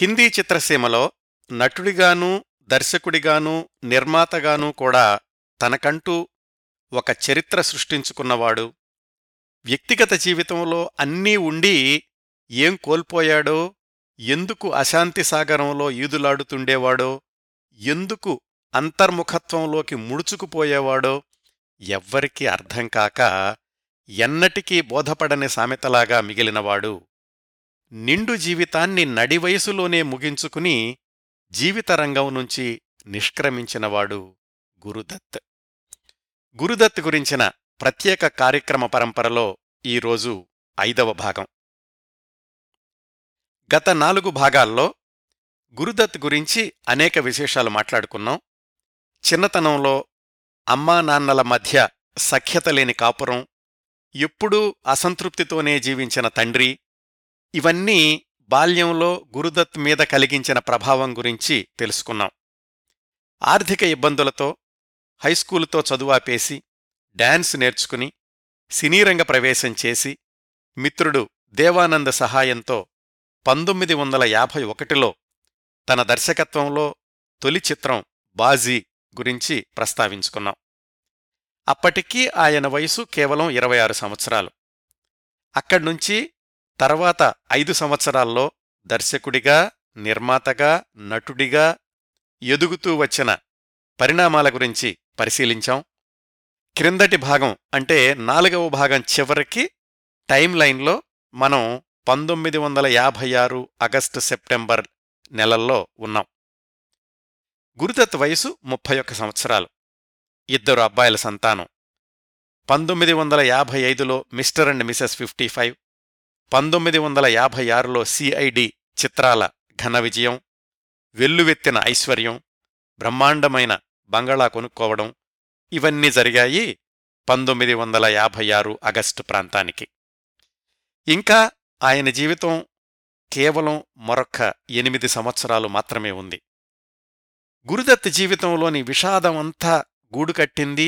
హిందీ చిత్రసీమలో నటుడిగానూ దర్శకుడిగానూ నిర్మాతగానూ కూడా తనకంటూ ఒక చరిత్ర సృష్టించుకున్నవాడు. వ్యక్తిగత జీవితంలో అన్నీ ఉండి ఏం కోల్పోయాడో, ఎందుకు అశాంతి సాగరంలో ఈదులాడుతుండేవాడో, ఎందుకు అంతర్ముఖత్వంలోకి ముడుచుకుపోయేవాడో ఎవ్వరికీ అర్థం కాక ఎన్నటికీ బోధపడని సామెతలాగా మిగిలినవాడు. నిండు జీవితాన్ని నడివయసులోనే ముగించుకుని జీవితరంగం నుంచి నిష్క్రమించినవాడు గురుదత్. గురుదత్ గురించిన ప్రత్యేక కార్యక్రమ పరంపరలో ఈరోజు 5వ భాగం. గత 4 భాగాల్లో గురుదత్ గురించి అనేక విశేషాలు మాట్లాడుకున్నాం. చిన్నతనంలో అమ్మానాన్నల మధ్య సఖ్యతలేని కాపురం, ఎప్పుడూ అసంతృప్తితోనే జీవించిన తండ్రి, ఇవన్నీ బాల్యంలో గురుదత్ మీద కలిగించిన ప్రభావం గురించి తెలుసుకున్నాం. ఆర్థిక ఇబ్బందులతో హైస్కూలుతో చదువాపేసి డాన్స్ నేర్చుకుని సినీరంగ ప్రవేశం చేసి మిత్రుడు దేవానంద సహాయంతో 1951లో తన దర్శకత్వంలో తొలి చిత్రం బాజీ గురించి ప్రస్తావించుకున్నాం. అప్పటికీ ఆయన వయసు కేవలం 26 సంవత్సరాలు. అక్కడ్నుంచి తర్వాత 5 సంవత్సరాల్లో దర్శకుడిగా, నిర్మాతగా, నటుడిగా ఎదుగుతూ వచ్చిన పరిణామాల గురించి పరిశీలించాం. క్రిందటి భాగం అంటే 4వ భాగం చివరికి టైం లైన్లో మనం 1956 ఆగస్టు-సెప్టెంబర్ నెలల్లో ఉన్నాం. గురుదత్ వయసు 31 సంవత్సరాలు. 2 అబ్బాయిల సంతానం. 1955లో మిస్టర్ అండ్ మిసెస్ 55, 1956లో సిఐడి చిత్రాల ఘన విజయం, వెల్లువెత్తిన ఐశ్వర్యం, బ్రహ్మాండమైన బంగాళా కొనుక్కోవడం, ఇవన్నీ జరిగాయి 1956 ఆగస్టు ప్రాంతానికి. ఇంకా ఆయన జీవితం కేవలం మరొక 8 సంవత్సరాలు మాత్రమే ఉంది. గురుదత్ జీవితంలోని విషాదమంతా గూడుకట్టింది,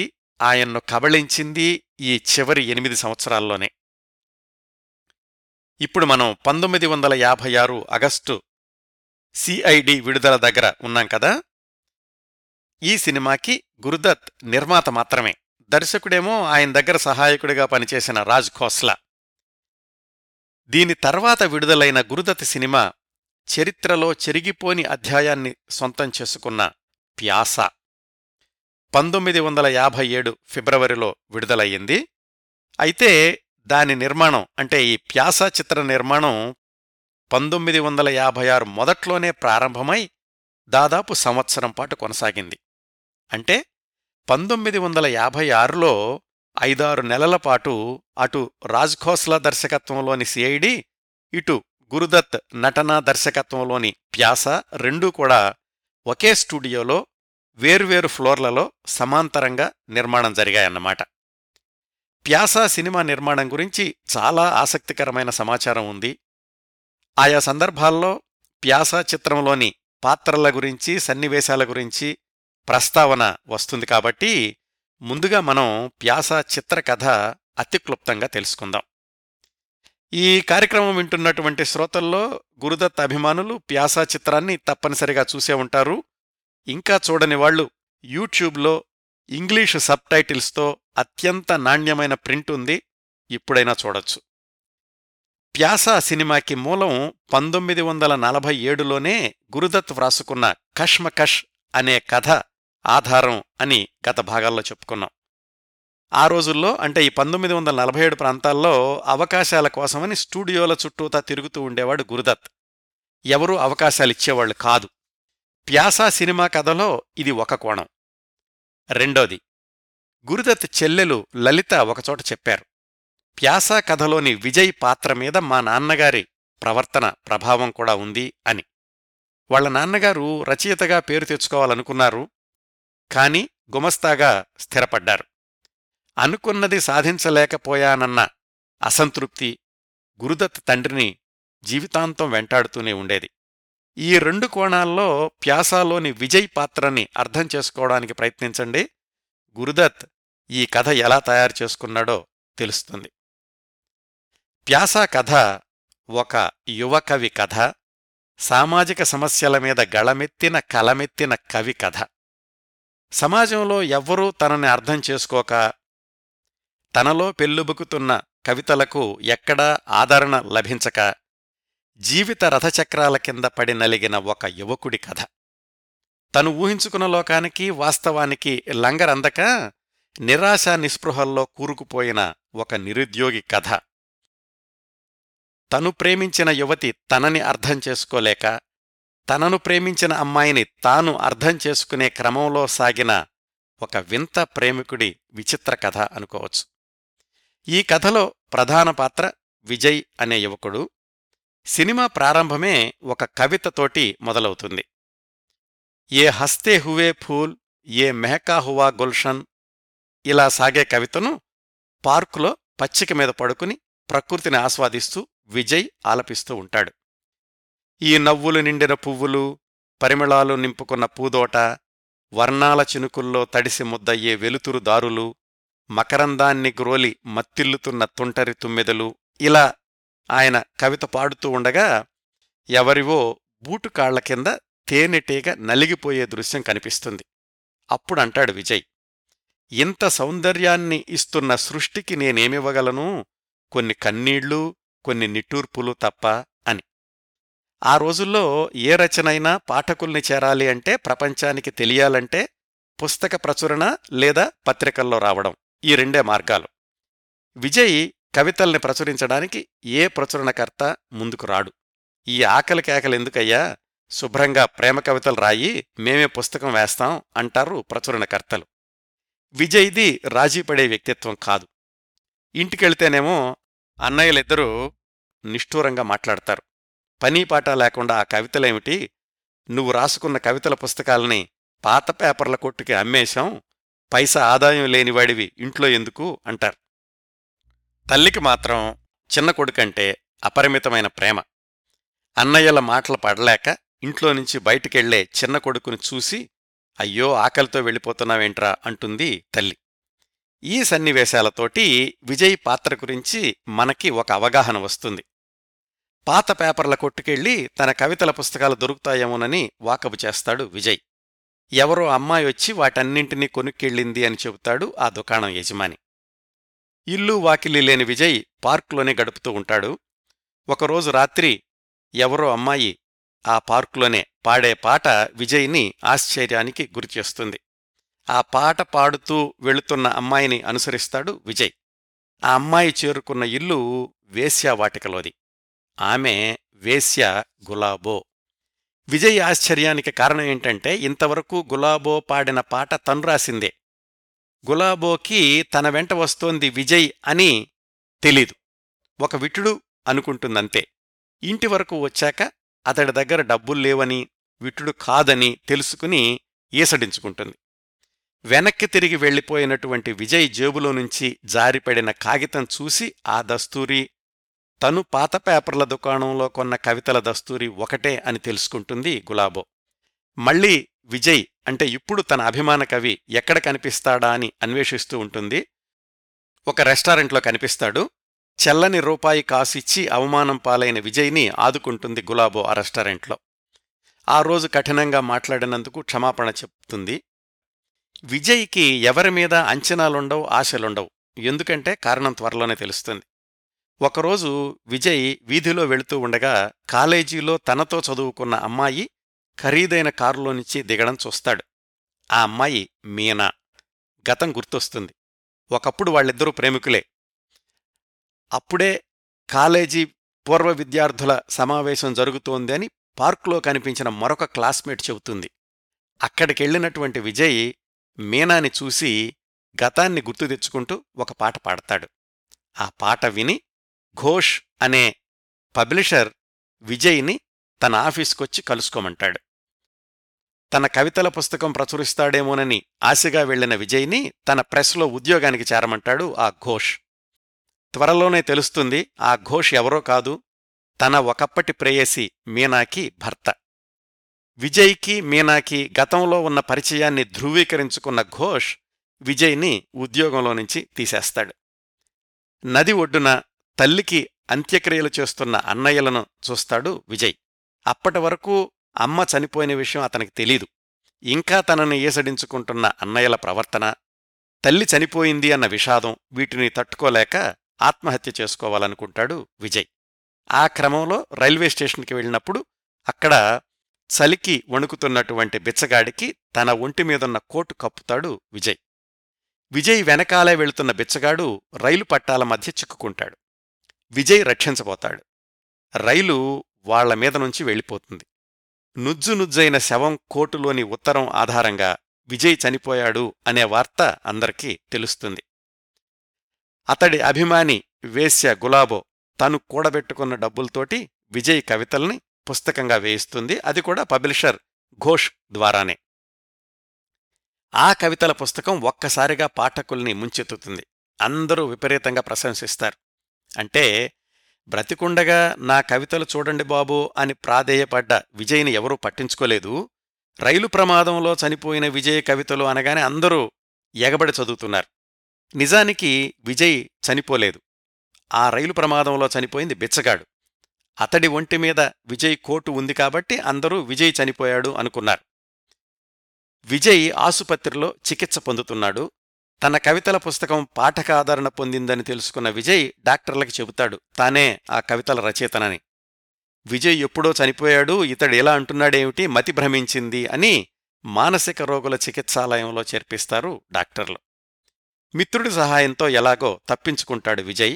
ఆయన్ను కబళించింది ఈ చివరి 8 సంవత్సరాల్లోనే. ఇప్పుడు మనం 1956 ఆగస్టు సిఐడి విడుదల దగ్గర ఉన్నాం కదా. ఈ సినిమాకి గురుదత్ నిర్మాత మాత్రమే, దర్శకుడేమో ఆయన దగ్గర సహాయకుడిగా పనిచేసిన రాజ్ ఖోస్లా. దీని తర్వాత విడుదలైన గురుదత్ సినిమా చరిత్రలో చెరిగిపోని అధ్యాయాన్ని సొంతం చేసుకున్న ప్యాస 1957 ఫిబ్రవరిలో విడుదలయ్యింది. అయితే దాని నిర్మాణం అంటే ఈ ప్యాస చిత్ర నిర్మాణం 1956 మొదట్లోనే ప్రారంభమై దాదాపు సంవత్సరం పాటు కొనసాగింది. అంటే 1956లో 5-6 నెలల పాటు అటు రాజ్ ఖోస్లా దర్శకత్వంలోని సిఐడి, ఇటు గురుదత్ నటనా దర్శకత్వంలోని ప్యాస రెండూ కూడా ఒకే స్టూడియోలో వేర్వేరు ఫ్లోర్లలో సమాంతరంగా నిర్మాణం జరిగాయన్నమాట. ప్యాస సినిమా నిర్మాణం గురించి చాలా ఆసక్తికరమైన సమాచారం ఉంది. ఆయా సందర్భాల్లో ప్యాస చిత్రంలోని పాత్రల గురించి, సన్నివేశాల గురించి ప్రస్తావన వస్తుంది. కాబట్టి ముందుగా మనం ప్యాస చిత్రకథ అతిక్లుప్తంగా తెలుసుకుందాం. ఈ కార్యక్రమం వింటున్నటువంటి శ్రోతల్లో గురుదత్ అభిమానులు ప్యాస చిత్రాన్ని తప్పనిసరిగా చూసే ఉంటారు. ఇంకా చూడని వాళ్లు యూట్యూబ్లో ఇంగ్లీషు సబ్ టైటిల్స్తో అత్యంత నాణ్యమైన ప్రింట్ ఉంది, ఇప్పుడైనా చూడొచ్చు. ప్యాస సినిమాకి మూలం 1947లోనే గురుదత్ వ్రాసుకున్న కష్మకష్ అనే కథ ఆధారం అని గత భాగాల్లో చెప్పుకున్నాం. ఆ రోజుల్లో అంటే ఈ 1947 ప్రాంతాల్లో అవకాశాల కోసమని స్టూడియోల చుట్టూతా తిరుగుతూ ఉండేవాడు గురుదత్. ఎవరూ అవకాశాలిచ్చేవాళ్లు కాదు. ప్యాస సినిమా కథలో ఇది ఒక కోణం. రెండోది, గురుదత్ చెల్లెలు లలిత ఒకచోట చెప్పారు, ప్యాస కథలోని విజయ్ పాత్ర మీద మా నాన్నగారి ప్రవర్తన ప్రభావం కూడా ఉంది అని. వాళ్ల నాన్నగారు రచయితగా పేరు తెచ్చుకోవాలనుకున్నారు, కాని గుమస్తాగా స్థిరపడ్డారు. అనుకున్నది సాధించలేకపోయానన్న అసంతృప్తి గురుదత్ తండ్రిని జీవితాంతం వెంటాడుతూనే ఉండేది. ఈ 2 కోణాల్లో ప్యాసాలోని విజయ్ పాత్రని అర్థం చేసుకోవడానికి ప్రయత్నించండి. గురుదత్ ఈ కథ ఎలా తయారు చేసుకున్నాడో తెలుస్తుంది. ప్యాస కథ ఒక యువ కవి కథ, సామాజిక సమస్యల మీద గళమెత్తిన కలమెత్తిన కవి కథ. సమాజంలో ఎవ్వరూ తనని అర్థం చేసుకోక తనలో పెళ్ళుబుకుతున్న కవితలకు ఎక్కడా ఆదరణ లభించక జీవిత రథచక్రాల కింద పడి నలిగిన ఒక యువకుడి కథ. తను ఊహించుకున్న లోకానికి వాస్తవానికి లంగరందక నిరాశా నిస్పృహల్లో కూరుకుపోయిన ఒక నిరుద్యోగి కథ. తను ప్రేమించిన యువతి తనని అర్థం చేసుకోలేక తనను ప్రేమించిన అమ్మాయిని తాను అర్థం చేసుకునే క్రమంలో సాగిన ఒక వింత ప్రేమికుడి విచిత్ర కథ అనుకోవచ్చు. ఈ కథలో ప్రధాన పాత్ర విజయ్ అనే యువకుడు. సినిమా ప్రారంభమే ఒక కవితతోటి మొదలవుతుంది. ఏ హస్తే హువే ఫూల్ ఏ మెహకా హువా గుల్షన్ ఇలా సాగే కవితను పార్కులో పచ్చిక మీద పడుకుని ప్రకృతిని ఆస్వాదిస్తూ విజయ్ ఆలపిస్తూ ఉంటాడు. ఈ నవ్వులు నిండిన పువ్వులు, పరిమళాలు నింపుకున్న పూదోట, వర్ణాల చినుకుల్లో తడిసి ముద్దయ్యే వెలుతురు దారులు, మకరందాన్ని గ్రోలి మత్తిల్లుతున్న తుంటరి తుమ్మెదలు ఇలా ఆయన కవిత పాడుతూ ఉండగా ఎవరివో బూటుకాళ్ల కింద తేనెటీగ నలిగిపోయే దృశ్యం కనిపిస్తుంది. అప్పుడంటాడు విజయ్, ఇంత సౌందర్యాన్ని ఇస్తున్న సృష్టికి నేనేమివ్వగలను, కొన్ని కన్నీళ్లు కొన్ని నిట్టూర్పులు తప్ప అని. ఆ రోజుల్లో ఏ రచనైనా పాఠకుల్ని చేరాలి అంటే, ప్రపంచానికి తెలియాలంటే పుస్తక ప్రచురణ లేదా పత్రికల్లో రావడం, ఈ రెండే మార్గాలు. విజయ్ కవితల్ని ప్రచురించడానికి ఏ ప్రచురణకర్త ముందుకు రాడు. ఈ ఆకలి కేకలెందుకయ్యా, శుభ్రంగా ప్రేమ కవితలు రాయి, మేమే పుస్తకం వేస్తాం అంటారు ప్రచురణకర్తలు. విజయ్ది రాజీపడే వ్యక్తిత్వం కాదు. ఇంటికెళ్తేనేమో అన్నయ్యలిద్దరూ నిష్ఠూరంగా మాట్లాడతారు, పనీ పాట లేకుండా ఆ కవితలేమిటి, నువ్వు రాసుకున్న కవితల పుస్తకాలని పాత పేపర్ల కొట్టుకి అమ్మేశాం, పైసా ఆదాయం లేనివాడివి ఇంట్లో ఎందుకు అంటారు. తల్లికి మాత్రం చిన్న కొడుకంటే అపరిమితమైన ప్రేమ. అన్నయ్యల మాటలు పడలేక ఇంట్లో నుంచి బయటికెళ్లే చిన్న కొడుకుని చూసి అయ్యో ఆకలితో వెళ్ళిపోతున్నావేంట్రా అంటుంది తల్లి. ఈ సన్నివేశాలతోటి విజయ్ పాత్ర గురించి మనకి ఒక అవగాహన వస్తుంది. పాత పేపర్ల కొట్టుకెళ్ళి తన కవితల పుస్తకాలు దొరుకుతాయేమోనని వాకబు చేస్తాడు విజయ్. ఎవరో అమ్మాయి వచ్చి వాటన్నింటినీ కొనుక్కెళ్ళింది అని చెబుతాడు ఆ దుకాణం యజమాని. ఇల్లు వాకిలి లేని విజయ్ పార్కులోనే గడుపుతూ ఉంటాడు. ఒకరోజు రాత్రి ఎవరో అమ్మాయి ఆ పార్కులోనే పాడే పాట విజయ్ని ఆశ్చర్యానికి గురిచేస్తుంది. ఆ పాట పాడుతూ వెళుతున్న అమ్మాయిని అనుసరిస్తాడు విజయ్. ఆ అమ్మాయి చేరుకున్న ఇల్లు వేశ్యావాటికలోది. ఆమె వేశ్య గులాబో. విజయ్ ఆశ్చర్యానికి కారణం ఏంటంటే ఇంతవరకు గులాబో పాడిన పాట తను రాసిందే. గులాబోకి తన వెంట వస్తోంది విజయ్ అని తెలీదు, ఒక విటుడు అనుకుంటుందంతే. ఇంటి వరకు వచ్చాక అతడి దగ్గర డబ్బుల్లేవని, విటుడు కాదని తెలుసుకుని ఈసడించుకుంటుంది. వెనక్కి తిరిగి వెళ్ళిపోయినటువంటి విజయ్ జేబులో నుంచి జారిపడిన కాగితం చూసి ఆ దస్తూరి తను పాత పేపర్ల దుకాణంలో కొన్న కవితల దస్తూరి ఒకటే అని తెలుసుకుంటుంది గులాబో. మళ్లీ విజయ్ అంటే ఇప్పుడు తన అభిమాన కవి ఎక్కడ కనిపిస్తాడా అని అన్వేషిస్తూ ఉంటుంది. ఒక రెస్టారెంట్లో కనిపిస్తాడు. చెల్లని రూపాయి కాసిచ్చి అవమానం పాలైన విజయ్ని ఆదుకుంటుంది గులాబో ఆ రెస్టారెంట్లో. ఆ రోజు కఠినంగా మాట్లాడినందుకు క్షమాపణ చెప్తుంది. విజయ్కి ఎవరిమీద అంచనాలుండవు, ఆశలుండవు. ఎందుకంటే కారణం త్వరలోనే తెలుస్తుంది. ఒకరోజు విజయ్ వీధిలో వెళుతూ ఉండగా కాలేజీలో తనతో చదువుకున్న అమ్మాయి ఖరీదైన కారులోనించి దిగడం చూస్తాడు. ఆ అమ్మాయి మీనా. గతం గుర్తొస్తుంది. ఒకప్పుడు వాళ్ళిద్దరూ ప్రేమికులే. అప్పుడే కాలేజీ పూర్వ విద్యార్థుల సమావేశం జరుగుతోంది అని పార్కులో కనిపించిన మరొక క్లాస్మేట్ చెబుతుంది. అక్కడికెళ్ళినటువంటి విజయ్ మీనాని చూసి గతాన్ని గుర్తు తెచ్చుకుంటూ ఒక పాట పాడతాడు. ఆ పాట విని ఘోష్ అనే పబ్లిషర్ విజయ్ని తన ఆఫీసుకొచ్చి కలుసుకోమంటాడు. తన కవితల పుస్తకం ప్రచురిస్తాడేమోనని ఆశగా వెళ్లిన విజయ్ని తన ప్రెస్లో ఉద్యోగానికి చేరమంటాడు ఆ ఘోష్. త్వరలోనే తెలుస్తుంది ఆ ఘోష్ ఎవరో కాదు, తన ఒకప్పటి ప్రేయసి మీనాకి భర్త. విజయ్కి మీనాకి గతంలో ఉన్న పరిచయాన్ని ధృవీకరించుకున్న ఘోష్ విజయ్ని ఉద్యోగంలో నుంచి తీసేస్తాడు. నది ఒడ్డున తల్లికి అంత్యక్రియలు చేస్తున్న అన్నయ్యలను చూస్తాడు విజయ్. అప్పటి వరకు అమ్మ చనిపోయిన విషయం అతనికి తెలీదు. ఇంకా తనని ఏసడించుకుంటున్న అన్నయ్యల ప్రవర్తన, తల్లి చనిపోయింది అన్న విషాదం, వీటిని తట్టుకోలేక ఆత్మహత్య చేసుకోవాలనుకుంటాడు విజయ్. ఆ క్రమంలో రైల్వే స్టేషన్కి వెళ్ళినప్పుడు అక్కడ చలికి వణుకుతున్నటువంటి బిచ్చగాడికి తన ఒంటిమీదున్న కోటు కప్పుతాడు విజయ్. విజయ్ వెనకాలే వెళుతున్న బిచ్చగాడు రైలు పట్టాల మధ్య చిక్కుకుంటాడు. విజయ్ రక్షించబోతాడు. రైలు వాళ్ల మీద నుంచి వెళ్ళిపోతుంది. నుజ్జునుజ్జైన శవం కోటులోని ఉత్తరం ఆధారంగా విజయ్ చనిపోయాడు అనే వార్త అందరికీ తెలుస్తుంది. అతడి అభిమాని వేశ్య గులాబో తను కూడబెట్టుకున్న డబ్బులతోటి విజయ్ కవితల్ని పుస్తకంగా వేయిస్తుంది. అది కూడా పబ్లిషర్ ఘోష్ ద్వారానే. ఆ కవితల పుస్తకం ఒక్కసారిగా పాఠకుల్ని ముంచెత్తుతుంది. అందరూ విపరీతంగా ప్రశంసిస్తారు. అంటే బ్రతికుండగా నా కవితలు చూడండి బాబూ అని ప్రాధేయపడ్డ విజయ్ని ఎవరూ పట్టించుకోలేదు. రైలు ప్రమాదంలో చనిపోయిన విజయ్ కవితలు అనగానే అందరూ ఎగబడి చదువుతున్నారు. నిజానికి విజయ్ చనిపోలేదు. ఆ రైలు ప్రమాదంలో చనిపోయింది బిచ్చగాడు. అతడి ఒంటిమీద విజయ్ కోటు ఉంది కాబట్టి అందరూ విజయ్ చనిపోయాడు అనుకున్నారు. విజయ్ ఆసుపత్రిలో చికిత్స పొందుతున్నాడు. తన కవితల పుస్తకం పాఠకాదరణ పొందిందని తెలుసుకున్న విజయ్ డాక్టర్లకి చెబుతాడు తానే ఆ కవితల రచయితనని. విజయ్ ఎప్పుడో చనిపోయాడు, ఇతడు ఎలా అంటున్నాడేమిటి, మతి భ్రమించింది అని మానసిక రోగుల చికిత్సాలయంలో చేర్పిస్తారు డాక్టర్లు. మిత్రుడి సహాయంతో ఎలాగో తప్పించుకుంటాడు విజయ్.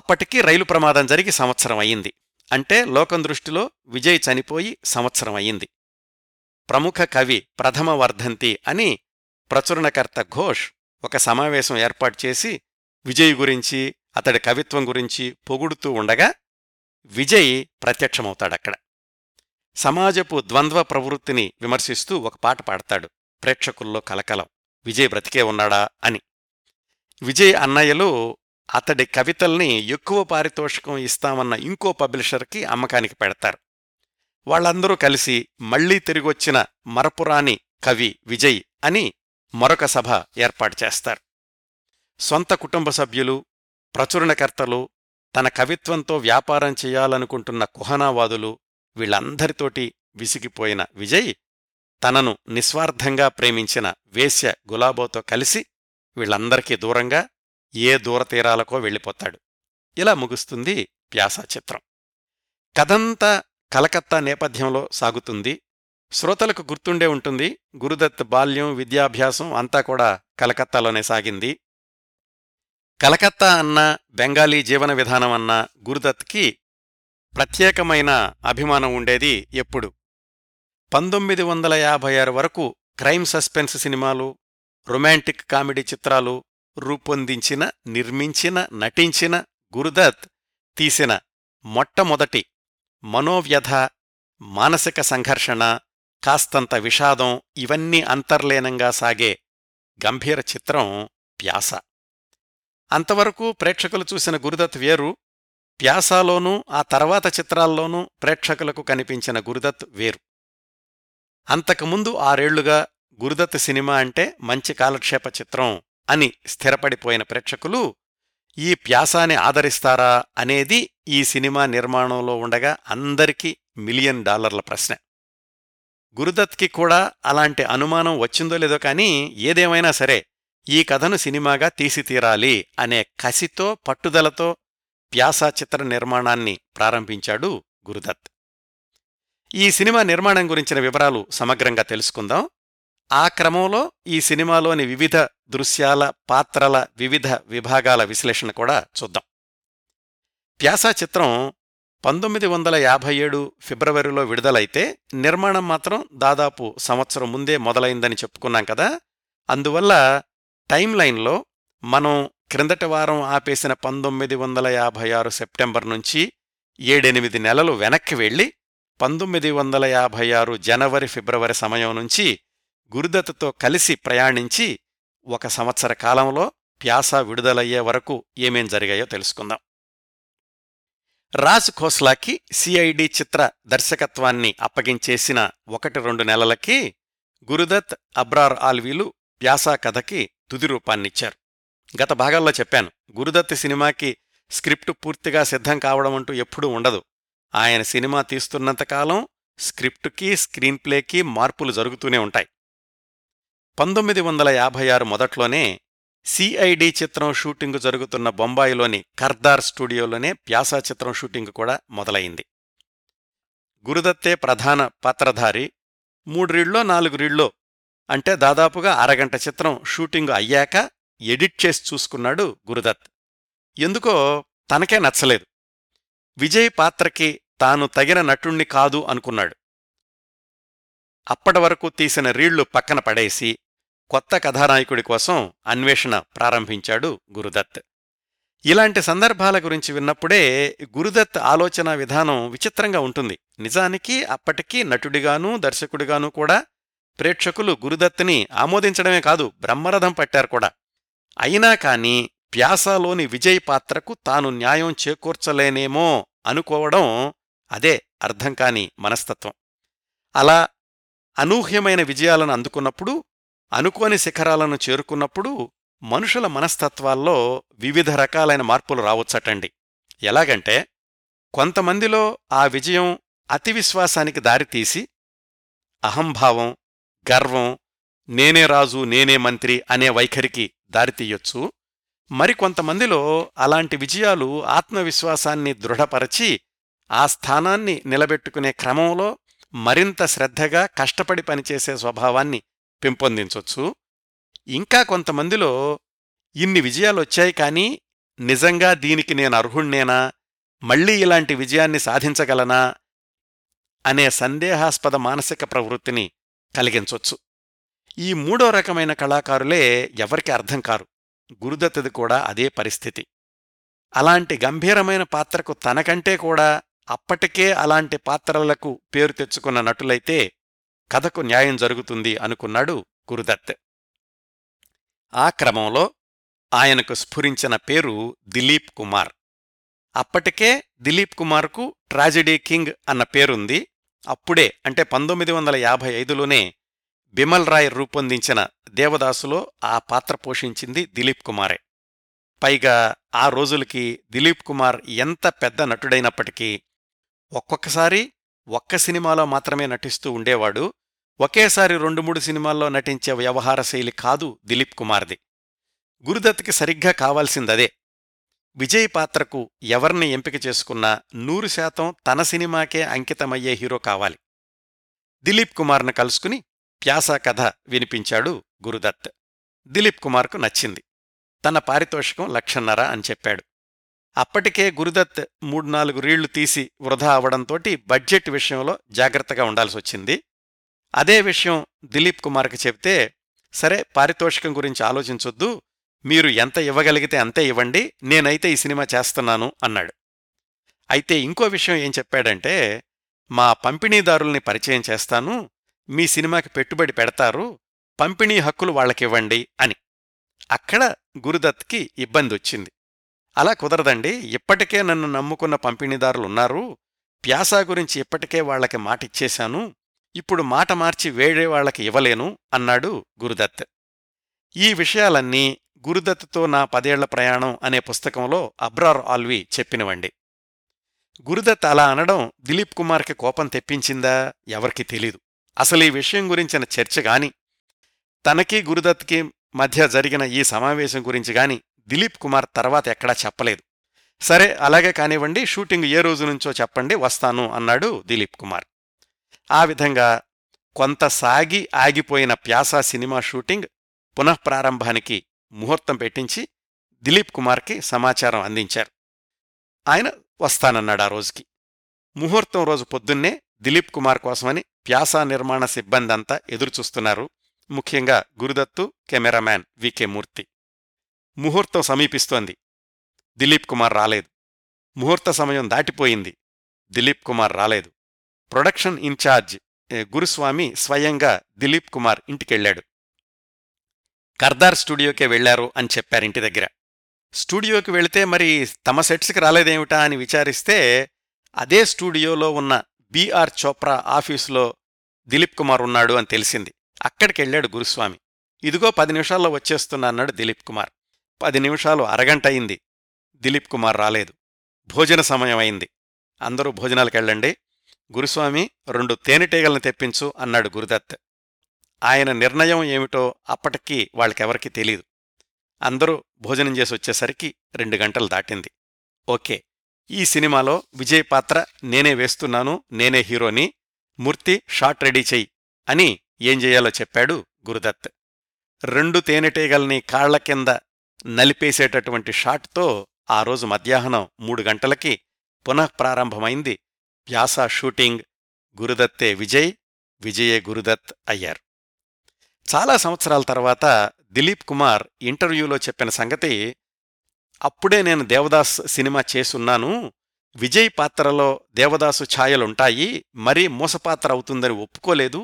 అప్పటికి రైలు ప్రమాదం జరిగి సంవత్సరం అయింది. అంటే లోకం దృష్టిలో విజయ్ చనిపోయి సంవత్సరం అయింది. ప్రముఖ కవి ప్రథమ వర్ధంతి అని ప్రచురణకర్త ఘోష్ ఒక సమావేశం ఏర్పాటు చేసి విజయ్ గురించి, అతడి కవిత్వం గురించి పొగుడుతూ ఉండగా విజయ్ ప్రత్యక్షమవుతాడక్కడ. సమాజపు ద్వంద్వ ప్రవృత్తిని విమర్శిస్తూ ఒక పాట పాడతాడు. ప్రేక్షకుల్లో కలకలం, విజయ్ బ్రతికే ఉన్నాడా అని. విజయ్ అన్నయ్యలు అతడి కవితల్ని ఎక్కువ పారితోషికం ఇస్తామన్న ఇంకో పబ్లిషర్కి అమ్మకానికి పెడతారు. వాళ్లందరూ కలిసి మళ్లీ తిరిగొచ్చిన మరపురాని కవి విజయ్ అని మరొక సభ ఏర్పాటు చేస్తారు. సొంత కుటుంబ సభ్యులు, ప్రచురణకర్తలు, తన కవిత్వంతో వ్యాపారం చేయాలనుకుంటున్న కుహనావాదులు, వీళ్లందరితోటి విసిగిపోయిన విజయ్ తనను నిస్వార్థంగా ప్రేమించిన వేశ్య గులాబోతో కలిసి వీళ్లందరికీ దూరంగా ఏ దూరతీరాలకో వెళ్ళిపోతాడు. ఇలా ముగుస్తుంది వ్యాసా చిత్రం. కథంతా కలకత్తా నేపథ్యంలో సాగుతుంది. శ్రోతలకు గుర్తుండే ఉంటుంది గురుదత్ బాల్యం, విద్యాభ్యాసం అంతా కూడా కలకత్తాలోనే సాగింది. కలకత్తా అన్నా, బెంగాలీ జీవన విధానం అన్నా గురుదత్కి ప్రత్యేకమైన అభిమానం ఉండేది ఎప్పుడు. 1956 వరకు క్రైమ్ సస్పెన్స్ సినిమాలు, రొమాంటిక్ కామెడీ చిత్రాలు రూపొందించిన, నిర్మించిన, నటించిన గురుదత్ తీసిన మొట్టమొదటి మనోవ్యధ, మానసిక సంఘర్షణ, కాస్తంత విషాదం, ఇవన్నీ అంతర్లీనంగా సాగే గంభీర చిత్రం ప్యాస. అంతవరకు ప్రేక్షకులు చూసిన గురుదత్ వేరు, ప్యాసాలోనూ ఆ తర్వాత చిత్రాల్లోనూ ప్రేక్షకులకు కనిపించిన గురుదత్ వేరు. అంతకుముందు 6 ఏళ్లుగా గురుదత్ సినిమా అంటే మంచి కాలక్షేప చిత్రం అని స్థిరపడిపోయిన ప్రేక్షకులు ఈ ప్యాసాని ఆదరిస్తారా అనేది ఈ సినిమా నిర్మాణంలో ఉండగా అందరికీ $1 మిలియన్ ప్రశ్న. గురుదత్కి కూడా అలాంటి అనుమానం వచ్చిందో లేదో కానీ ఏదేమైనా సరే ఈ కథను సినిమాగా తీసితీరాలి అనే కసితో, పట్టుదలతో ప్యాసా చిత్ర నిర్మాణాన్ని ప్రారంభించాడు గురుదత్. ఈ సినిమా నిర్మాణం గురించిన వివరాలు సమగ్రంగా తెలుసుకుందాం. ఆ క్రమంలో ఈ సినిమాలోని వివిధ దృశ్యాల, పాత్రల, వివిధ విభాగాల విశ్లేషణ కూడా చూద్దాం. ప్యాసా చిత్రం 1957 ఫిబ్రవరిలో విడుదలైతే నిర్మాణం మాత్రం దాదాపు సంవత్సరం ముందే మొదలైందని చెప్పుకున్నాం కదా. అందువల్ల టైమ్లైన్లో మనం క్రిందటి వారం ఆపేసిన 1956 సెప్టెంబర్ నుంచి 7-8 నెలలు వెనక్కి వెళ్ళి 1956 జనవరి-ఫిబ్రవరి సమయం నుంచి గురుదత్తో కలిసి ప్రయాణించి ఒక సంవత్సర కాలంలో ప్యాసా విడుదలయ్యే వరకు ఏమేం జరిగాయో తెలుసుకుందాం. రాజ్ ఖోస్లాకి సిఐడి చిత్ర దర్శకత్వాన్ని అప్పగించేసిన 1-2 నెలలకి గురుదత్, అబ్రార్ ఆల్వీలు ప్యాసా కథకి తుది రూపాన్నిచ్చారు. గత భాగాల్లో చెప్పాను, గురుదత్ సినిమాకి స్క్రిప్టు పూర్తిగా సిద్ధం కావడమంటూ ఎప్పుడూ ఉండదు. ఆయన సినిమా తీస్తున్నంతకాలం స్క్రిప్టుకి స్క్రీన్ ప్లేకి మార్పులు జరుగుతూనే ఉంటాయి. 1956 మొదట్లోనే సిఐడి చిత్రం షూటింగు జరుగుతున్న బొంబాయిలోని కర్దార్ స్టూడియోలోనే ప్యాసా చిత్రం షూటింగు కూడా మొదలయింది. గురుదత్తే ప్రధాన పాత్రధారి. 3 రీళ్ళో 4 రీళ్ళో అంటే దాదాపుగా అరగంట చిత్రం షూటింగు అయ్యాక ఎడిట్ చేసి చూసుకున్నాడు గురుదత్. ఎందుకో తనకే నచ్చలేదు. విజయ్ పాత్రకి తాను తగిన నటుణ్ణి కాదు అనుకున్నాడు. అప్పటివరకు తీసిన రీళ్లు పక్కన పడేసి కొత్త కథానాయకుడి కోసం అన్వేషణ ప్రారంభించాడు గురుదత్. ఇలాంటి సందర్భాల గురించి విన్నప్పుడే గురుదత్ ఆలోచనా విధానం విచిత్రంగా ఉంటుంది. నిజానికి అప్పటికీ నటుడిగానూ దర్శకుడిగానూ కూడా ప్రేక్షకులు గురుదత్ని ఆమోదించడమే కాదు బ్రహ్మరథం పట్టారు కూడా. అయినా కానీ ప్యాసాలోని విజయ్ పాత్రకు తాను న్యాయం చేకూర్చలేనేమో అనుకోవడం అదే అర్థం కాని మనస్తత్వం. అలా అనూహ్యమైన విజయాలను అందుకున్నప్పుడు, అనుకోని శిఖరాలను చేరుకున్నప్పుడు మనుషుల మనస్తత్వాల్లో వివిధ రకాలైన మార్పులు రావచ్చటండి. ఎలాగంటే కొంతమందిలో ఆ విజయం అతివిశ్వాసానికి దారితీసి అహంభావం, గర్వం, నేనే రాజు నేనే మంత్రి అనే వైఖరికి దారితీయొచ్చు. మరికొంతమందిలో అలాంటి విజయాలు ఆత్మవిశ్వాసాన్ని దృఢపరచి ఆ స్థానాన్ని నిలబెట్టుకునే క్రమంలో మరింత శ్రద్ధగా కష్టపడి పనిచేసే స్వభావాన్ని పెంపొందించొచ్చు. ఇంకా కొంతమందిలో ఇన్ని విజయాలొచ్చాయి కానీ నిజంగా దీనికి నేను అర్హుణ్ణేనా, మళ్లీ ఇలాంటి విజయాన్ని సాధించగలనా అనే సందేహాస్పద మానసిక ప్రవృత్తిని కలిగించొచ్చు. ఈ మూడో రకమైన కళాకారులే ఎవరికి అర్థం కారు. గురుదత్తది కూడా అదే పరిస్థితి. అలాంటి గంభీరమైన పాత్రకు తనకంటే కూడా అప్పటికే అలాంటి పాత్రలకు పేరు తెచ్చుకున్న నటులైతే కథకు న్యాయం జరుగుతుంది అనుకున్నాడు గురుదత్. ఆ క్రమంలో ఆయనకు స్ఫురించిన పేరు దిలీప్ కుమార్. అప్పటికే దిలీప్ కుమార్కు ట్రాజెడీ కింగ్ అన్న పేరుంది. అప్పుడే అంటే 1955లోనే బిమల్ రాయ్ రూపొందించిన దేవదాసులో ఆ పాత్ర పోషించింది దిలీప్ కుమారే. పైగా ఆ రోజులకి దిలీప్ కుమార్ ఎంత పెద్ద నటుడైనప్పటికీ ఒక్కొక్కసారి ఒక్క సినిమాలో మాత్రమే నటిస్తూ ఉండేవాడు. ఒకేసారి 2-3 సినిమాల్లో నటించే వ్యవహార శైలి కాదు దిలీప్ కుమార్ది. గురుదత్కి సరిగ్గా కావాల్సిందదే. విజయ్ పాత్రకు ఎవర్ని ఎంపిక చేసుకున్నా 100% తన సినిమాకే అంకితమయ్యే హీరో కావాలి. దిలీప్ కుమార్ను కలుసుకుని ప్యాసా కథ వినిపించాడు గురుదత్. దిలీప్ కుమార్కు నచ్చింది. తన పారితోషికం 1,500 అని చెప్పాడు. అప్పటికే గురుదత్ 3-4 రీళ్లు తీసి వృధా అవడంతోటి బడ్జెట్ విషయంలో జాగ్రత్తగా ఉండాల్సొచ్చింది. అదే విషయం దిలీప్ కుమార్కి చెప్తే, సరే పారితోషికం గురించి ఆలోచించొద్దు, మీరు ఎంత ఇవ్వగలిగితే అంతే ఇవ్వండి, నేనైతే ఈ సినిమా చేస్తున్నాను అన్నాడు. అయితే ఇంకో విషయం ఏం చెప్పాడంటే, మా పంపిణీదారుల్ని పరిచయం చేస్తాను, మీ సినిమాకి పెట్టుబడి పెడతారు, పంపిణీ హక్కులు వాళ్ళకివ్వండి అని. అక్కడ గురుదత్కి ఇబ్బందొచ్చింది. అలా కుదరదండి, ఇప్పటికే నన్ను నమ్ముకున్న పంపిణీదారులున్నారు, ప్యాసా గురించి ఇప్పటికే వాళ్లకి మాటిచ్చేశాను, ఇప్పుడు మాట మార్చి వేరే వాళ్లకి ఇవ్వలేను అన్నాడు గురుదత్. ఈ విషయాలన్నీ గురుదత్తో నా 10 ఏళ్ల ప్రయాణం అనే పుస్తకంలో అబ్రార్ ఆల్వి చెప్పినవండి. గురుదత్ అలా అనడం దిలీప్ కుమార్కి కోపం తెప్పించిందా ఎవరికీ తెలీదు. అసలు ఈ విషయం గురించిన చర్చగాని, తనకి గురుదత్కి మధ్య జరిగిన ఈ సమావేశం గురించి గాని దిలీప్ కుమార్ తర్వాత ఎక్కడా చెప్పలేదు. సరే అలాగే కానివ్వండి, షూటింగ్ ఏ రోజు నుంచో చెప్పండి, వస్తాను అన్నాడు దిలీప్ కుమార్. ఆ విధంగా కొంత సాగి ఆగిపోయిన ప్యాసా సినిమా షూటింగ్ పునఃప్రారంభానికి ముహూర్తం పెట్టించి దిలీప్ కుమార్కి సమాచారం అందించారు. ఆయన వస్తానన్నాడు ఆ రోజుకి. ముహూర్తం రోజు పొద్దున్నే దిలీప్ కుమార్ కోసమని ప్యాసా నిర్మాణ సిబ్బంది అంతా ఎదురుచూస్తున్నారు, ముఖ్యంగా గురుదత్తు, కెమెరామ్యాన్ వి.కే. మూర్తి. ముహూర్తం సమీపిస్తోంది, దిలీప్ కుమార్ రాలేదు. ముహూర్త సమయం దాటిపోయింది, దిలీప్ కుమార్ రాలేదు. ప్రొడక్షన్ ఇన్ఛార్జ్ గురుస్వామి స్వయంగా దిలీప్ కుమార్ ఇంటికెళ్లాడు. కర్దార్ స్టూడియోకే వెళ్లారు అని చెప్పారింటి దగ్గర. స్టూడియోకి వెళితే మరి తమ సెట్స్కి రాలేదేమిటా అని విచారిస్తే, అదే స్టూడియోలో ఉన్న బి.ఆర్. చోప్రా ఆఫీసులో దిలీప్ కుమార్ ఉన్నాడు అని తెలిసింది. అక్కడికెళ్లాడు గురుస్వామి. ఇదిగో 10 నిమిషాల్లో వచ్చేస్తున్నా అన్నాడు దిలీప్ కుమార్. 10 నిమిషాలు అరగంట అయింది, దిలీప్ కుమార్ రాలేదు. భోజన సమయం అయింది. అందరూ భోజనాలకు వెళ్ళండి. గురుస్వామి, 2 తేనెటీగలను తెప్పించు అన్నాడు గురుదత్. ఆయన నిర్ణయం ఏమిటో అప్పటికీ వాళ్ళకెవరికీ తెలీదు. అందరూ భోజనం చేసి వచ్చేసరికి 2 గంటలు దాటింది. ఓకే, ఈ సినిమాలో విజయ్ పాత్ర నేనే వేస్తున్నాను, నేనే హీరోని, మూర్తి షాట్ రెడీ చెయ్యి అని ఏం చేయాలో చెప్పాడు గురుదత్. 2 తేనెటీగల్ని కాళ్ల కింద నలిపేసేటటువంటి షాట్తో ఆ రోజు మధ్యాహ్నం 3 గంటలకి పునఃప్రారంభమైంది ప్యాసా షూటింగ్. గురుదత్తే విజయ్, విజయే గురుదత్ అయ్యారు. చాలా సంవత్సరాల తర్వాత దిలీప్ కుమార్ ఇంటర్వ్యూలో చెప్పిన సంగతి, అప్పుడే నేను దేవదాస్ సినిమా చేసున్నాను, విజయ్ పాత్రలో దేవదాసు ఛాయలుంటాయి, మరీ మోసపాత్ర అవుతుందని ఒప్పుకోలేదు,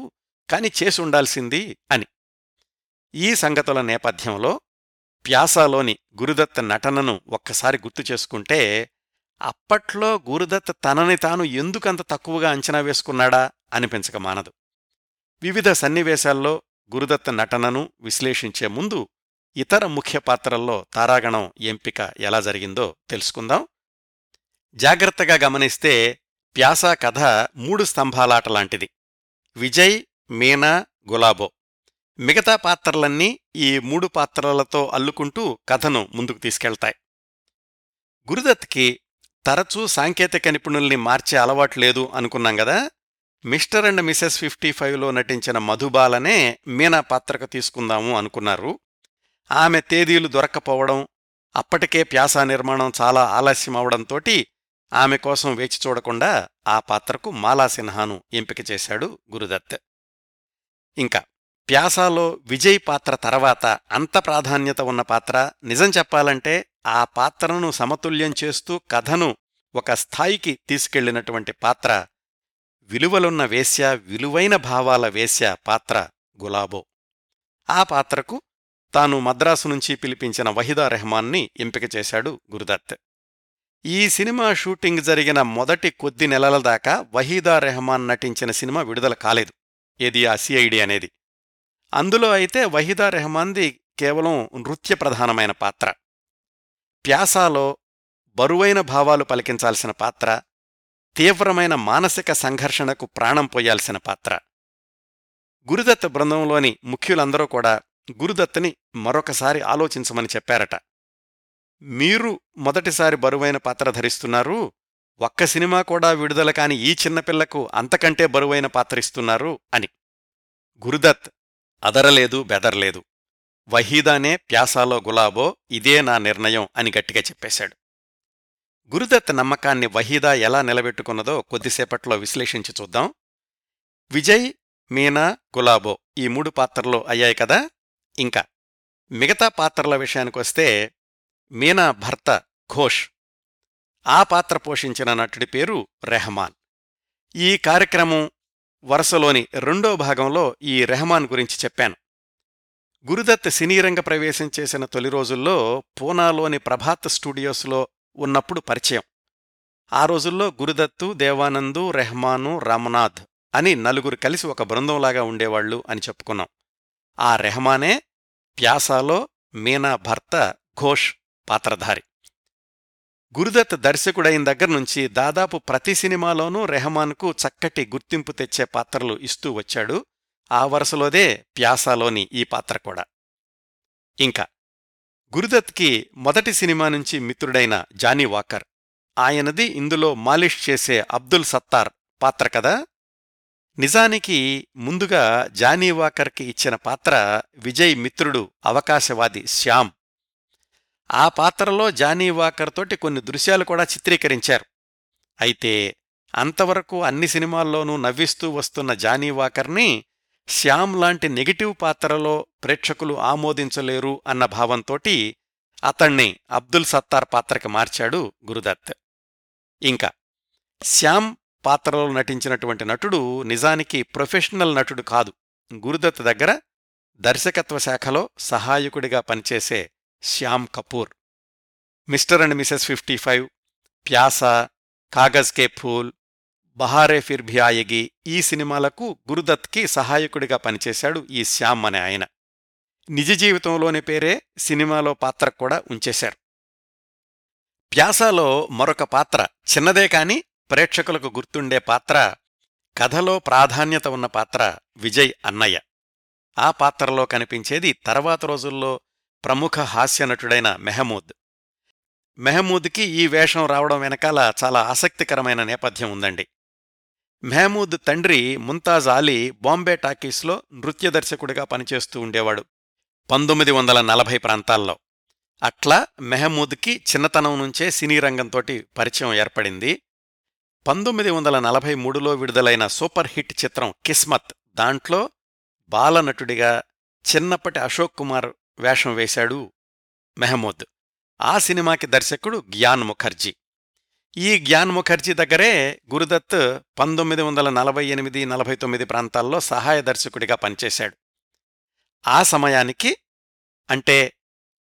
కాని చేసుండాల్సింది అని. ఈ సంగతుల నేపథ్యంలో ప్యాసాలోని గురుదత్ నటనను ఒక్కసారి గుర్తు చేసుకుంటే అప్పట్లో గురుదత్ తనని తాను ఎందుకంత తక్కువగా అంచనా వేసుకున్నాడా అనిపించక మానదు. వివిధ సన్నివేశాల్లో గురుదత్ నటనను విశ్లేషించే ముందు ఇతర ముఖ్య పాత్రల్లో తారాగణం ఎంపిక ఎలా జరిగిందో తెలుసుకుందాం. జాగ్రత్తగా గమనిస్తే ప్యాసా కథ 3 స్తంభాలాట లాంటిది. విజయ్, మీనా, గులాబో. మిగతా పాత్రలన్నీ ఈ 3 పాత్రలతో అల్లుకుంటూ కథను ముందుకు తీసుకెళ్తాయి. గురుదత్కి తరచూ సాంకేతిక నిపుణుల్ని మార్చే అలవాట్లేదు అనుకున్నాం కదా. మిస్టర్ అండ్ మిసెస్ 55లో నటించిన మధుబాలనే మీనా పాత్రకు తీసుకుందాము అనుకున్నారు. ఆమె తేదీలు దొరక్కపోవడం, అప్పటికే ప్యాసా నిర్మాణం చాలా ఆలస్యమవడంతోటి ఆమె కోసం వేచి చూడకుండా ఆ పాత్రకు మాలా సిన్హాను ఎంపిక చేశాడు గురుదత్. ఇంకా ప్యాసాలో విజయ్ పాత్ర తర్వాత అంత ప్రాధాన్యత ఉన్న పాత్ర, నిజం చెప్పాలంటే ఆ పాత్రను సమతుల్యం చేస్తూ కథను ఒక స్థాయికి తీసుకెళ్లినటువంటి పాత్ర, విలువలున్న వేశ్య, విలువైన భావాల వేశ్య పాత్ర గులాబో. ఆ పాత్రకు తాను మద్రాసు నుంచి పిలిపించిన వహీదా రెహమాన్ని ఎంపిక చేశాడు గురుదత్. ఈ సినిమా షూటింగ్ జరిగిన మొదటి కొద్ది నెలల దాకా వహీదా రెహమాన్ నటించిన సినిమా విడుదల కాలేదు. ఏది ఆ సిఐడి అనేది. అందులో అయితే వహీదా రెహమాన్ది కేవలం నృత్య ప్రధానమైన పాత్ర. ప్యాసాలో బరువైన భావాలు పలికించాల్సిన పాత్ర, తీవ్రమైన మానసిక సంఘర్షణకు ప్రాణం పోయాల్సిన పాత్ర. గురుదత్ బృందంలోని ముఖ్యులందరూ కూడా గురుదత్ని మరొకసారి ఆలోచించమని చెప్పారట. మీరు మొదటిసారి బరువైన పాత్ర ధరిస్తున్నారు, ఒక్క సినిమా కూడా విడుదల కాని ఈ చిన్నపిల్లకు అంతకంటే బరువైన పాత్ర ఇస్తున్నారు అని. గురుదత్ అదరలేదు, బెదరలేదు. వహీదానే ప్యాసాలో గులాబో, ఇదే నా నిర్ణయం అని గట్టిగా చెప్పేశాడు. గురుదత్ నమ్మకాన్ని వహీదా ఎలా నిలబెట్టుకున్నదో కొద్దిసేపట్లో విశ్లేషించి చూద్దాం. విజయ్, మీనా, గులాబో ఈ 3 పాత్రలు అయ్యాయి కదా. ఇంకా మిగతా పాత్రల విషయానికొస్తే మీనా భర్త ఘోష్, ఆ పాత్ర పోషించిన నటుడి పేరు రెహమాన్. ఈ కార్యక్రమం వరుసలోని 2వ భాగంలో ఈ రెహమాన్ గురించి చెప్పాను. గురుదత్ సినీరంగ ప్రవేశం చేసిన తొలి రోజుల్లో పూనాలోని ప్రభాత్ స్టూడియోస్లో ఉన్నప్పుడు పరిచయం. ఆ రోజుల్లో గురుదత్తు, దేవానందు, రెహమాను, రామనాథ్ అని 4 కలిసి ఒక బృందంలాగా ఉండేవాళ్లు అని చెప్పుకున్నాం. ఆ రెహమానే ప్యాసాలో మీనా భర్త ఘోష్ పాత్రధారి. గురుదత్ దర్శకుడైన దగ్గర్నుంచి దాదాపు ప్రతి సినిమాలోనూ రెహమాన్కు చక్కటి గుర్తింపు తెచ్చే పాత్రలు ఇస్తూ వచ్చాడు. ఆ వరుసలోదే ప్యాసాలోని ఈ పాత్ర కూడా. ఇంకా గురుదత్కి మొదటి సినిమా నుంచి మిత్రుడైన జానీ వాకర్, ఆయనది ఇందులో మాలిష్ చేసే అబ్దుల్ సత్తార్ పాత్ర కదా. నిజానికి ముందుగా జానీ వాకర్కి ఇచ్చిన పాత్ర విజయ్ మిత్రుడు అవకాశవాది శ్యామ్. ఆ పాత్రలో జానీ వాకర్ తోటి కొన్ని దృశ్యాలు కూడా చిత్రీకరించారు. అయితే అంతవరకు అన్ని సినిమాల్లోనూ నవ్విస్తూ వస్తున్న జానీ వాకర్ని శ్యామ్ లాంటి నెగిటివ్ పాత్రలో ప్రేక్షకులు ఆమోదించలేరు అన్న భావంతోటి అతణ్ణి అబ్దుల్ సత్తార్ పాత్రకి మార్చాడు గురుదత్. ఇంకా శ్యామ్ పాత్రలో నటించినటువంటి నటుడు నిజానికి ప్రొఫెషనల్ నటుడు కాదు. గురుదత్ దగ్గర దర్శకత్వ శాఖలో సహాయకుడిగా పనిచేసే Shyam Kapoor. Mister and Mrs 55, Pyaasa, Kagaz Ke Phool, Baharen Phir Bhi ఆయేగి ఈ సినిమాలకు గురుదత్కి సహాయకుడిగా పనిచేశాడు ఈ శ్యామ్ అనే ఆయన. నిజ జీవితంలోని పేరే సినిమాలో పాత్ర కూడా ఉంచేశారు. ప్యాసాలో మరొక పాత్ర చిన్నదే కాని ప్రేక్షకులకు గుర్తుండే పాత్ర, కథలో ప్రాధాన్యత ఉన్న పాత్ర విజయ్ అన్నయ్య. ఆ పాత్రలో కనిపించేది తర్వాత రోజుల్లో ప్రముఖ హాస్యనటుడైన మెహమూద్. మెహమూద్కి ఈ వేషం రావడం వెనకాల చాలా ఆసక్తికరమైన నేపథ్యం ఉందండి. మెహమూద్ తండ్రి ముంతాజ్ అలీ బాంబే టాకీస్లో నృత్య దర్శకుడిగా పనిచేస్తూ ఉండేవాడు 1940 ప్రాంతాల్లో. అట్లా మెహమూద్కి చిన్నతనం నుంచే సినీ రంగంతోటి పరిచయం ఏర్పడింది. 1943లో విడుదలైన సూపర్ హిట్ చిత్రం కిస్మత్, దాంట్లో బాలనటుడిగా చిన్నప్పటి అశోక్ కుమార్ వేషం వేశాడు మెహమూద్. ఆ సినిమాకి దర్శకుడు గ్యాన్ ముఖర్జీ. ఈ గ్యాన్ ముఖర్జీ దగ్గరే గురుదత్ 1948-49 ప్రాంతాల్లో సహాయ దర్శకుడిగా పనిచేశాడు. ఆ సమయానికి, అంటే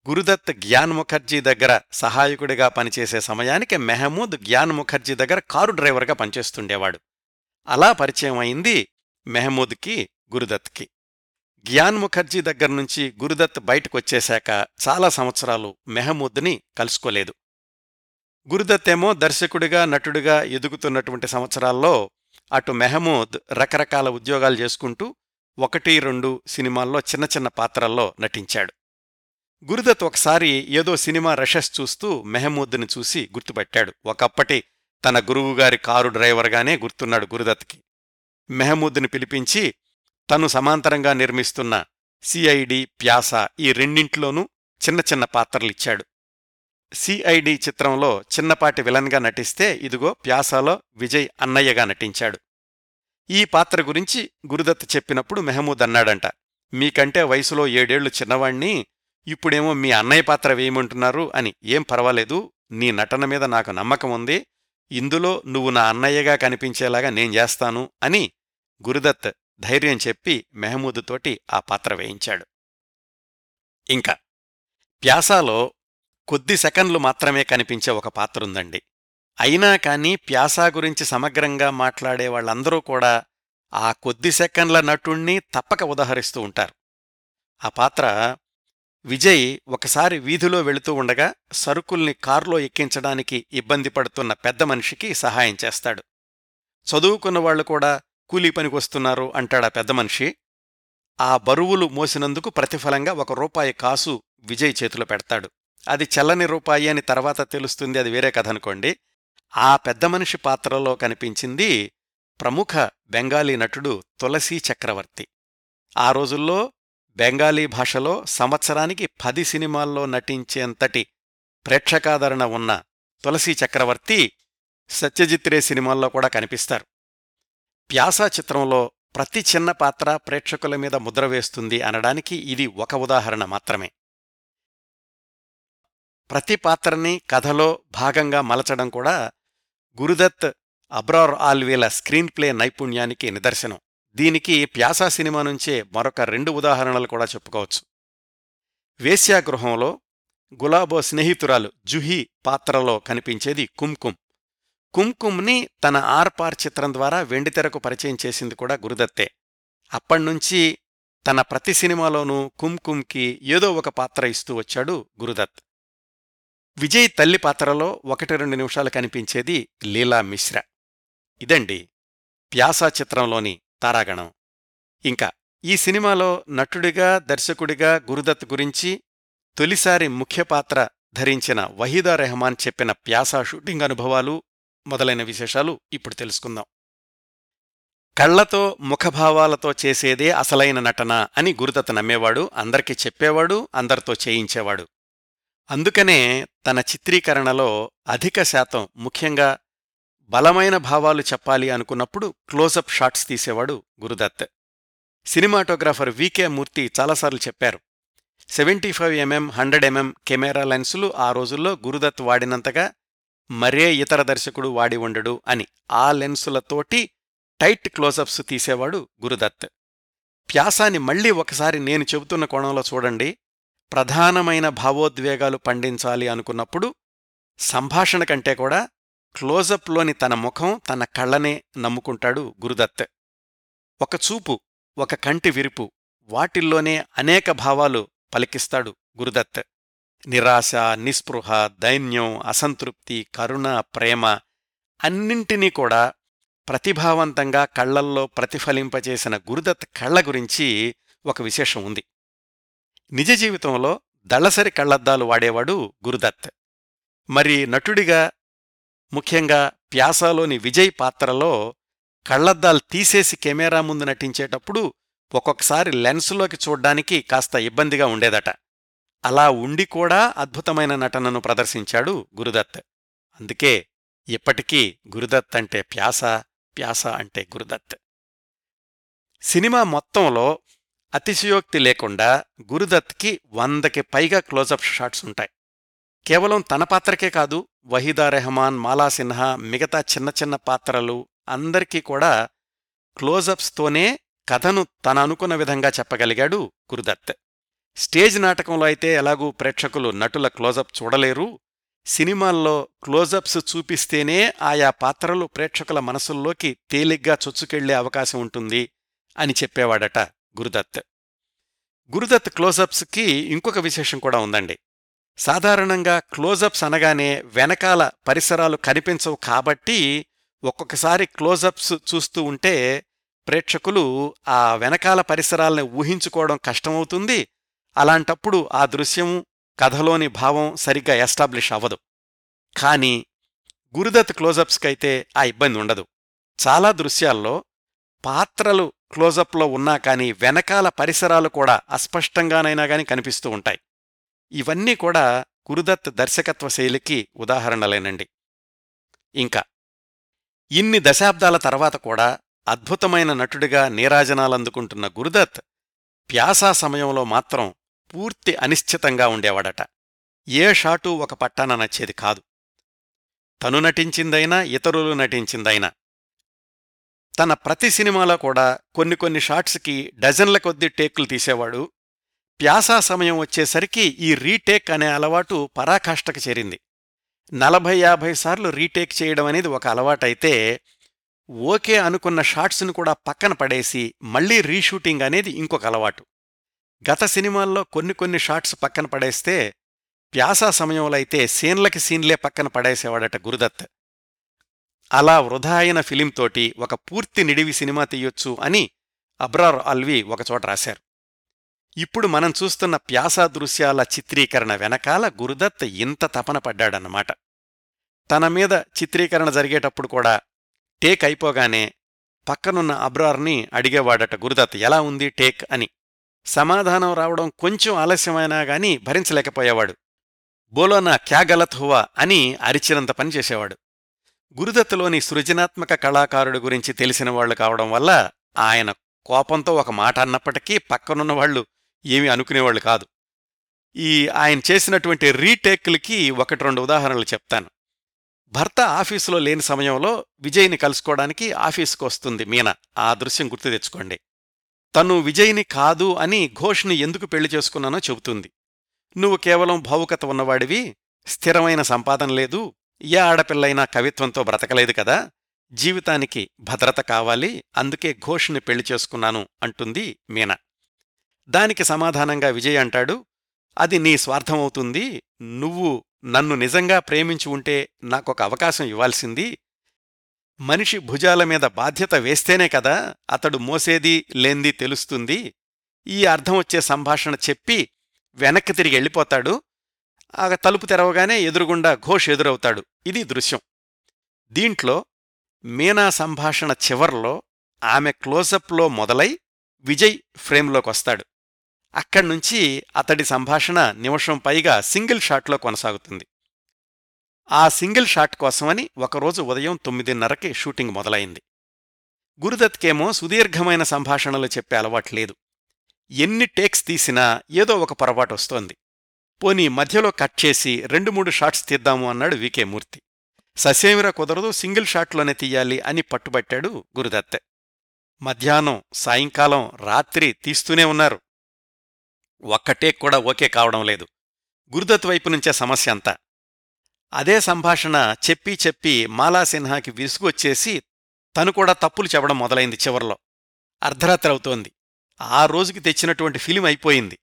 గురుదత్ గ్యాన్ ముఖర్జీ దగ్గర సహాయకుడిగా పనిచేసే సమయానికి, మెహమూద్ గ్యాన్ ముఖర్జీ దగ్గర కారు డ్రైవర్గా పనిచేస్తుండేవాడు. అలా పరిచయం అయింది మెహమూద్కి, గురుదత్కి. గ్యాన్ ముఖర్జీ దగ్గర్నుంచి గురుదత్ బయటకొచ్చేశాక చాలా సంవత్సరాలు మెహమూద్ని కలుసుకోలేదు. గురుదత్ ఏమో దర్శకుడిగా, నటుడిగా ఎదుగుతున్నటువంటి సంవత్సరాల్లో అటు మెహమూద్ రకరకాల ఉద్యోగాలు చేసుకుంటూ 1-2 సినిమాల్లో చిన్న చిన్న పాత్రల్లో నటించాడు. గురుదత్ ఒకసారి ఏదో సినిమా రషెస్ చూస్తూ మెహమూద్ని చూసి గుర్తుపెట్టాడు. ఒకప్పటి తన గురువుగారి కారు డ్రైవర్గానే గుర్తున్నాడు గురుదత్కి. మెహమూద్ని పిలిపించి తను సమాంతరంగా నిర్మిస్తున్న సిఐడి, ప్యాసా ఈ రెండింట్లోనూ చిన్న చిన్న పాత్రలిచ్చాడు. సిఐడి చిత్రంలో చిన్నపాటి విలన్గా నటిస్తే, ఇదిగో ప్యాసాలో విజయ్ అన్నయ్యగా నటించాడు. ఈ పాత్ర గురించి గురుదత్ చెప్పినప్పుడు మెహమూద్ అన్నాడంట, మీకంటే వయసులో 7 ఏళ్లు చిన్నవాణ్ణి, ఇప్పుడేమో మీ అన్నయ్య పాత్ర వేయమంటున్నారు అని. ఏం పర్వాలేదు, నీ నటన మీద నాకు నమ్మకం ఉంది, ఇందులో నువ్వు నా అన్నయ్యగా కనిపించేలాగా నేను చేస్తాను అని గురుదత్ ధైర్యం చెప్పి మెహమూద్ తోటి ఆ పాత్ర వేయించాడు. ఇంకా ప్యాసాలో కొద్ది సెకండ్లు మాత్రమే కనిపించే ఒక పాత్రుందండి. అయినా కానీ ప్యాసా గురించి సమగ్రంగా మాట్లాడే వాళ్ళందరూ కూడా ఆ కొద్ది సెకండ్ల నటుణ్ణి తప్పక ఉదహరిస్తూ ఉంటారు. ఆ పాత్ర, విజయ్ ఒకసారి వీధిలో వెళుతూ ఉండగా సరుకుల్ని కారులో ఎక్కించడానికి ఇబ్బంది పడుతున్న పెద్ద మనిషికి సహాయం చేస్తాడు. చదువుకున్న వాళ్లు కూడా కూలీ పనికొస్తున్నారు అంటాడా పెద్ద మనిషి. ఆ బరువులు మోసినందుకు ప్రతిఫలంగా 1 రూపాయి కాసు విజయ్ చేతిలో పెడతాడు. అది చల్లని రూపాయి అని తర్వాత తెలుస్తుంది, అది వేరే కథ అనుకోండి. ఆ పెద్ద మనిషి పాత్రలో కనిపించింది ప్రముఖ బెంగాలీ నటుడు తులసీ చక్రవర్తి. ఆ రోజుల్లో బెంగాలీ భాషలో సంవత్సరానికి 10 సినిమాల్లో నటించేంతటి ప్రేక్షకాదరణ ఉన్న తులసీ చక్రవర్తి సత్యజిత్ రే సినిమాల్లో కూడా కనిపిస్తారు. ప్యాసా చిత్రంలో ప్రతి చిన్న పాత్ర ప్రేక్షకుల మీద ముద్ర వేస్తుంది అనడానికి ఇది ఒక ఉదాహరణ మాత్రమే. ప్రతి పాత్రని కథలో భాగంగా మలచడం కూడా గురుదత్, అబ్రార్ ఆల్వీల స్క్రీన్ ప్లే నైపుణ్యానికి నిదర్శనం. దీనికి ప్యాసా సినిమా నుంచే మరొక 2 ఉదాహరణలు కూడా చెప్పుకోవచ్చు. వేశ్యాగృహంలో గులాబో స్నేహితురాలు జుహీ పాత్రలో కనిపించేది కుంకుమ్. కుంకుమ్ని తన ఆర్పార్ చిత్రం ద్వారా వెండితెరకు పరిచయం చేసింది కూడా గురుదత్తే. అప్పణ్నుంచి తన ప్రతి సినిమాలోనూ కుంకుమ్కి ఏదో ఒక పాత్ర ఇస్తూ వచ్చాడు గురుదత్. విజయ్ తల్లి పాత్రలో 1-2 నిమిషాలు కనిపించేది లీలా మిశ్రా. ఇదండి ప్యాసా చిత్రంలోని తారాగణం. ఇంకా ఈ సినిమాలో నటుడిగా, దర్శకుడిగా గురుదత్ గురించి తొలిసారి ముఖ్య పాత్ర ధరించిన వహీదా రెహమాన్ చెప్పిన ప్యాసా షూటింగ్ అనుభవాలు మొదలైన విశేషాలు ఇప్పుడు తెలుసుకుందాం. కళ్లతో, ముఖభావాలతో చేసేదే అసలైన నటన అని గురుదత్ నమ్మేవాడు, అందరికీ చెప్పేవాడు, అందరితో చేయించేవాడు. అందుకనే తన చిత్రీకరణలో అధిక శాతం, ముఖ్యంగా బలమైన భావాలు చెప్పాలి అనుకున్నప్పుడు క్లోజప్ షాట్స్ తీసేవాడు గురుదత్. Cinematographer V K. మూర్తి చాలాసార్లు చెప్పారు, 75mm 100mm కెమెరా లెన్సులు ఆ రోజుల్లో గురుదత్ వాడినంతగా మరే ఇతర దర్శకుడు వాడి ఉండడు అని. ఆ లెన్సులతోటి టైట్ క్లోజప్స్ తీసేవాడు గురుదత్. ప్యాసాని మళ్లీ ఒకసారి నేను చెబుతున్న కోణంలో చూడండి. ప్రధానమైన భావోద్వేగాలు పండించాలి అనుకున్నప్పుడు సంభాషణ కంటే కూడా క్లోజప్లోని తన ముఖం, తన కళ్లనే నమ్ముకుంటాడు గురుదత్. ఒక చూపు, ఒక కంటి విరుపు, వాటిల్లోనే అనేక భావాలు పలికిస్తాడు గురుదత్. నిరాశ, నిస్పృహ, దైన్యం, అసంతృప్తి, కరుణ, ప్రేమ అన్నింటినీ కూడా ప్రతిభావంతంగా కళ్లల్లో ప్రతిఫలింపచేసిన గురుదత్ కళ్ల గురించి ఒక విశేషం ఉంది. నిజ జీవితంలో దళసరి కళ్లద్దాలు వాడేవాడు గురుదత్. మరి నటుడిగా ముఖ్యంగా ప్యాసాలోని విజయ్ పాత్రలో కళ్లద్దాలు తీసేసి కెమెరా ముందు నటించేటప్పుడు ఒక్కొక్కసారి లెన్సులోకి చూడ్డానికి కాస్త ఇబ్బందిగా ఉండేదట. అలా ఉండి కూడా అద్భుతమైన నటనను ప్రదర్శించాడు గురుదత్. అందుకే ఇప్పటికీ గురుదత్ అంటే ప్యాస, ప్యాస అంటే గురుదత్. సినిమా మొత్తంలో అతిశయోక్తి లేకుండా గురుదత్కి 100కి పైగా క్లోజప్ షాట్స్ ఉంటాయి. కేవలం తన పాత్రకే కాదు, వహీదా రెహమాన్, మాలా సిన్హా, మిగతా చిన్న చిన్న పాత్రలు అందరికీ కూడా క్లోజప్స్తోనే కథను తన అనుకున్న విధంగా చెప్పగలిగాడు గురుదత్. స్టేజ్ నాటకంలో అయితే ఎలాగూ ప్రేక్షకులు నటుల క్లోజప్ చూడలేరు. సినిమాల్లో క్లోజప్స్ చూపిస్తేనే ఆయా పాత్రలు ప్రేక్షకుల మనసుల్లోకి తేలిగ్గా చొచ్చుకెళ్లే అవకాశం ఉంటుంది అని చెప్పేవాడట గురుదత్. గురుదత్ క్లోజప్స్కి ఇంకొక విశేషం కూడా ఉందండి. సాధారణంగా క్లోజప్స్ అనగానే వెనకాల పరిసరాలు కనిపించవు కాబట్టి ఒక్కొక్కసారి క్లోజప్స్ చూస్తూ ఉంటే ప్రేక్షకులు ఆ వెనకాల పరిసరాలను ఊహించుకోవడం కష్టమవుతుంది. అలాంటప్పుడు ఆ దృశ్యం, కథలోని భావం సరిగ్గా ఎస్టాబ్లిష్ అవ్వదు. కానీ గురుదత్ క్లోజప్స్కైతే ఆ ఇబ్బంది ఉండదు. చాలా దృశ్యాల్లో పాత్రలు క్లోజప్లో ఉన్నా కానీ వెనకాల పరిసరాలు కూడా అస్పష్టంగానైనా కానీ కనిపిస్తూ ఉంటాయి. ఇవన్నీ కూడా గురుదత్ దర్శకత్వ శైలికి ఉదాహరణలేనండి. ఇంకా ఇన్ని దశాబ్దాల తర్వాత కూడా అద్భుతమైన నటుడిగా నీరాజనాలందుకుంటున్న గురుదత్ ప్యాసా సమయంలో మాత్రం పూర్తి అనిశ్చితంగా ఉండేవాడట. ఏ షాటు ఒక పట్టాన నచ్చేది కాదు. తను నటించిందైనా ఇతరులు నటించిందైనా తన ప్రతి సినిమాలో కూడా కొన్ని కొన్ని షాట్స్కి డజన్ల కొద్దీ టేకులు తీసేవాడు. ప్యాసా సమయం వచ్చేసరికి ఈ రీటేక్ అనే అలవాటు పరాకాష్ఠకు చేరింది. 40-50 సార్లు రీటేక్ చేయడం అనేది ఒక అలవాటైతే ఓకే అనుకున్న షాట్స్ను కూడా పక్కన పడేసి మళ్లీ రీషూటింగ్ అనేది ఇంకొక అలవాటు. గత సినిమాల్లో కొన్ని కొన్ని షాట్స్ పక్కన పడేస్తే ప్యాసా సమయంలో అయితే సీన్లకి సీన్లే పక్కన పడేసేవాడట గురుదత్. అలా వృధా అయిన ఫిలింతోటి ఒక పూర్తి నిడివి సినిమా తీయొచ్చు అని అబ్రార్ అల్వి ఒకచోట రాశారు. ఇప్పుడు మనం చూస్తున్న ప్యాసా దృశ్యాల చిత్రీకరణ వెనకాల గురుదత్ ఇంత తపన పడ్డాడన్నమాట. తన మీద చిత్రీకరణ జరిగేటప్పుడు కూడా టేక్ అయిపోగానే పక్కనున్న అబ్రార్ని అడిగేవాడట గురుదత్, ఎలా ఉంది టేక్ అని. సమాధానం రావడం కొంచెం ఆలస్యమైనా గానీ భరించలేకపోయేవాడు. బోలోనా క్యా గలత్ హువా అని అరిచినంత పనిచేసేవాడు. గురుదత్తులోని సృజనాత్మక కళాకారుడి గురించి తెలిసిన వాళ్లు కావడం వల్ల ఆయన కోపంతో ఒక మాట అన్నప్పటికీ పక్కనున్నవాళ్లు ఏమీ అనుకునేవాళ్లు కాదు. ఈ ఆయన చేసినటువంటి రీటేక్లకి 1-2 ఉదాహరణలు చెప్తాను. భర్త ఆఫీసులో లేని సమయంలో విజయ్ని కలుసుకోవడానికి ఆఫీసుకు వస్తుంది మీనా. ఆ దృశ్యం గుర్తు తెచ్చుకోండి. తను విజయ్ని కాదు అని ఘోష్ని ఎందుకు పెళ్లి చేసుకున్నానో చెబుతుంది. నువ్వు కేవలం భావుకత ఉన్నవాడివి, స్థిరమైన సంపాదన లేదు, ఏ ఆడపిల్లైనా కవిత్వంతో బ్రతకలేదు కదా, జీవితానికి భద్రత కావాలి, అందుకే ఘోష్ని పెళ్లి చేసుకున్నాను అంటుంది మీనా. దానికి సమాధానంగా విజయ్ అంటాడు, అది నీ స్వార్థమవుతుంది, నువ్వు నన్ను నిజంగా ప్రేమించి ఉంటే నాకొక అవకాశం ఇవ్వాల్సింది, మనిషి భుజాల మీద బాధ్యత వేస్తేనే కదా అతడు మోసేది లేంది తెలుస్తుంది, ఈ అర్థం వచ్చే సంభాషణ చెప్పి వెనక్కి తిరిగి వెళ్ళిపోతాడు. ఆ తలుపు తెరవగానే ఎదురుగుండా ఘోష్ ఎదురవుతాడు. ఇది దృశ్యం. దీంట్లో మీనా సంభాషణ చివర్లో ఆమె క్లోజప్లో మొదలై విజయ్ ఫ్రేమ్లోకొస్తాడు. అక్కడ్నుంచి అతడి సంభాషణ నిమిషం పైగా సింగిల్ షాట్లో కొనసాగుతుంది. ఆ సింగిల్ షాట్ కోసమని ఒకరోజు ఉదయం 9:30కి షూటింగ్ మొదలైంది. గురుదత్కేమో సుదీర్ఘమైన సంభాషణలు చెప్పే అలవాట్లేదు. ఎన్ని టేక్స్ తీసినా ఏదో ఒక పొరపాటు వస్తోంది. పోనీ మధ్యలో కట్ చేసి 2-3 షాట్స్ తీద్దాము అన్నాడు వీకే మూర్తి. ససేమిరా కుదరదు, సింగిల్ షాట్లోనే తీయాలి అని పట్టుబట్టాడు గురుదత్. మధ్యాహ్నం, సాయంకాలం, రాత్రి తీస్తూనే ఉన్నారు. ఒక్క టేక్ కూడా ఓకే కావడం లేదు. గురుదత్ వైపు నుంచే సమస్య అంతా. అదే సంభాషణ చెప్పి చెప్పి మాలా సిన్హాకి విసుగొచ్చేసి తను కూడా తప్పులు చెప్పడం మొదలైంది. చివర్లో అర్ధరాత్రి అవుతోంది. ఆ రోజుకి తెచ్చినటువంటి ఫిలిం అయిపోయింది.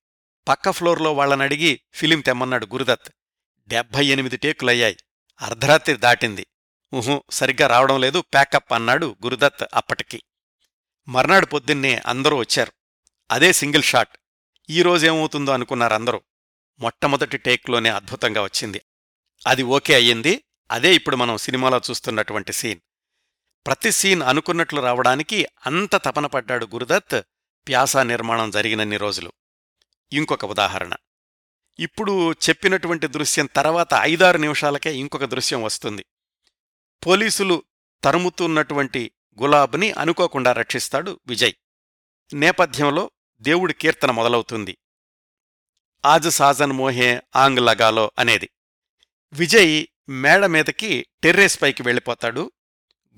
పక్క ఫ్లోర్లో వాళ్ళని అడిగి ఫిలిం తెమ్మన్నాడు గురుదత్. 78 టేకులయ్యాయి. అర్ధరాత్రి దాటింది. సరిగ్గా రావడం లేదు, ప్యాకప్ అన్నాడు గురుదత్. అప్పటికి మర్నాడు పొద్దున్నే అందరూ వచ్చారు. అదే సింగిల్ షాట్. ఈరోజేమవుతుందో అనుకున్నారందరూ. మొట్టమొదటి టేక్లోనే అద్భుతంగా వచ్చింది. అది ఓకే అయ్యింది. అదే ఇప్పుడు మనం సినిమాలో చూస్తున్నటువంటి సీన్. ప్రతి సీన్ అనుకున్నట్లు రావడానికి అంత తపన పడ్డాడు గురుదత్ ప్యాసా నిర్మాణం జరిగినన్ని రోజులు. ఇంకొక ఉదాహరణ. ఇప్పుడు చెప్పినటువంటి దృశ్యం తర్వాత 5-6 నిమిషాలకే ఇంకొక దృశ్యం వస్తుంది. పోలీసులు తరుముతున్నటువంటి గులాబ్ని అనుకోకుండా రక్షిస్తాడు విజయ్. నేపథ్యంలో దేవుడి కీర్తన మొదలవుతుంది. ఆజ్ సాజన్ మోహే ఆంగ్ లగాలో అనేది. విజయ్ మేడ మీదకి టెర్రేస్ పైకి వెళ్ళిపోతాడు.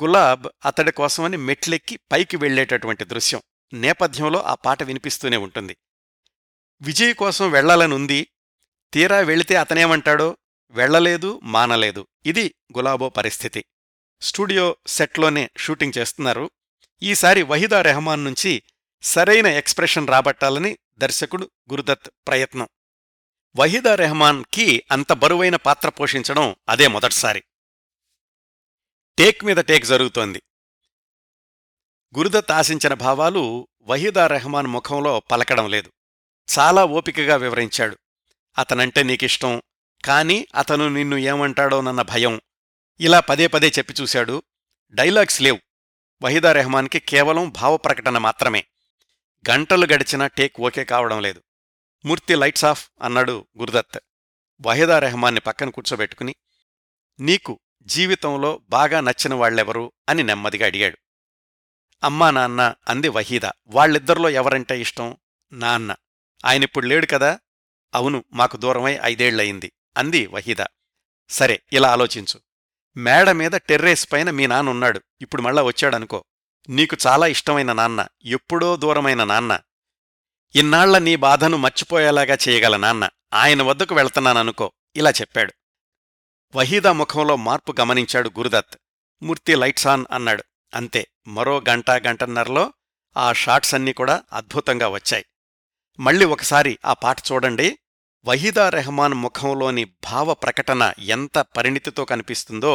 గులాబ్ అతడి కోసమని మెట్లెక్కి పైకి వెళ్లేటటువంటి దృశ్యం. నేపథ్యంలో ఆ పాట వినిపిస్తూనే ఉంటుంది. విజయ్ కోసం వెళ్లాలనుంది. తీరా వెళితే అతనేమంటాడో వెళ్లలేదు, మానలేదు. ఇది గులాబో పరిస్థితి. స్టూడియో సెట్లోనే షూటింగ్ చేస్తున్నారు. ఈసారి వహీదా రెహమాన్ నుంచి సరైన ఎక్స్ప్రెషన్ రాబట్టాలని దర్శకుడు గురుదత్ ప్రయత్నం. వహీదా రెహమాన్కి అంత బరువైన పాత్ర పోషించడం అదే మొదటిసారి. టేక్ మీద టేక్ జరుగుతోంది. గురుదత్ ఆశించిన భావాలు వహీదా రెహమాన్ ముఖంలో పలకడం లేదు. చాలా ఓపికగా వివరించాడు. అతనంటే నీకిష్టం, కానీ అతను నిన్ను ఏమంటాడోనన్న భయం. ఇలా 10 పదే చెప్పి చూశాడు. డైలాగ్స్ లేవు. వహీదా రెహమాన్కి కేవలం భావప్రకటన మాత్రమే. గంటలు గడిచినా టేక్ ఓకే కావడం లేదు. మూర్తి లైట్స్ ఆఫ్ అన్నాడు గురుదత్. వహీదా రెహమాన్ని పక్కన కూర్చోబెట్టుకుని నీకు జీవితంలో బాగా నచ్చిన వాళ్ళెవరు అని నెమ్మదిగా అడిగాడు. అమ్మా నాన్న అంది వహీదా. వాళ్ళిద్దరిలో ఎవరంటే ఇష్టం? నాన్న. ఆయనిప్పుడు లేడు కదా? అవును, మాకు దూరమై 5 ఏళ్లయింది అంది వహీదా. సరే, ఇలా ఆలోచించు. మేడ మీద టెర్రేస్ పైన మీ నాన్నున్నాడు. ఇప్పుడు మళ్ళా వచ్చాడనుకో. నీకు చాలా ఇష్టమైన నాన్న, ఎప్పుడో దూరమైన నాన్న, ఇన్నాళ్ల నీ బాధను మర్చిపోయేలాగా చేయగల నాన్న, ఆయన వద్దకు వెళ్తున్నాననుకో. ఇలా చెప్పాడు. వహీదా ముఖంలో మార్పు గమనించాడు గురుదత్. మూర్తి లైట్స్ ఆన్ అన్నాడు. అంతే. మరో 1-1.5 గంటల్లో ఆ షాట్స్ అన్నీ కూడా అద్భుతంగా వచ్చాయి. మళ్ళీ ఒకసారి ఆ పాట చూడండి. వహీదా రెహమాన్ ముఖంలోని భావ ప్రకటన ఎంత పరిణితితో కనిపిస్తుందో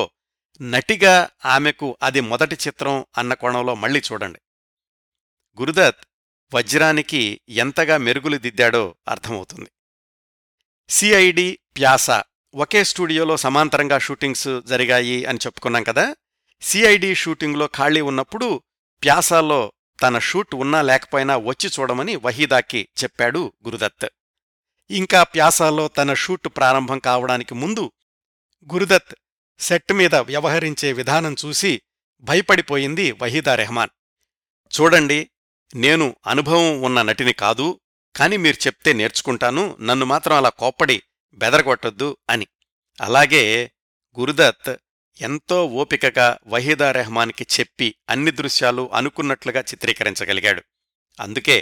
నటిగా ఆమెకు అది మొదటి చిత్రం అన్న కోణంలో మళ్లీ చూడండి. గురుదత్ వజ్రానికి ఎంతగా మెరుగులు దిద్దాడో అర్థమవుతుంది. సిఐడి, ప్యాసా ఒకే స్టూడియోలో సమాంతరంగా షూటింగ్స్ జరిగాయి అని చెప్పుకున్నాం కదా. సిఐడి షూటింగ్లో ఖాళీ ఉన్నప్పుడు ప్యాసాలో తన షూట్ ఉన్నా లేకపోయినా వచ్చి చూడమని వహీదాకి చెప్పాడు గురుదత్. ఇంకా ప్యాసాలో తన షూట్ ప్రారంభం కావడానికి ముందు గురుదత్ సెట్ మీద వ్యవహరించే విధానం చూసి భయపడిపోయింది వహీదా రెహమాన్. చూడండి, నేను అనుభవం ఉన్న నటిని కాదు, కాని మీరు చెప్తే నేర్చుకుంటాను, నన్ను మాత్రం అలా కోప్పడి బెదరగొట్టొద్దు అని. అలాగే గురుదత్ ఎంతో ఓపికగా వహీదా రెహమాన్కి చెప్పి అన్ని దృశ్యాలు అనుకున్నట్లుగా చిత్రీకరించగలిగాడు. అందుకే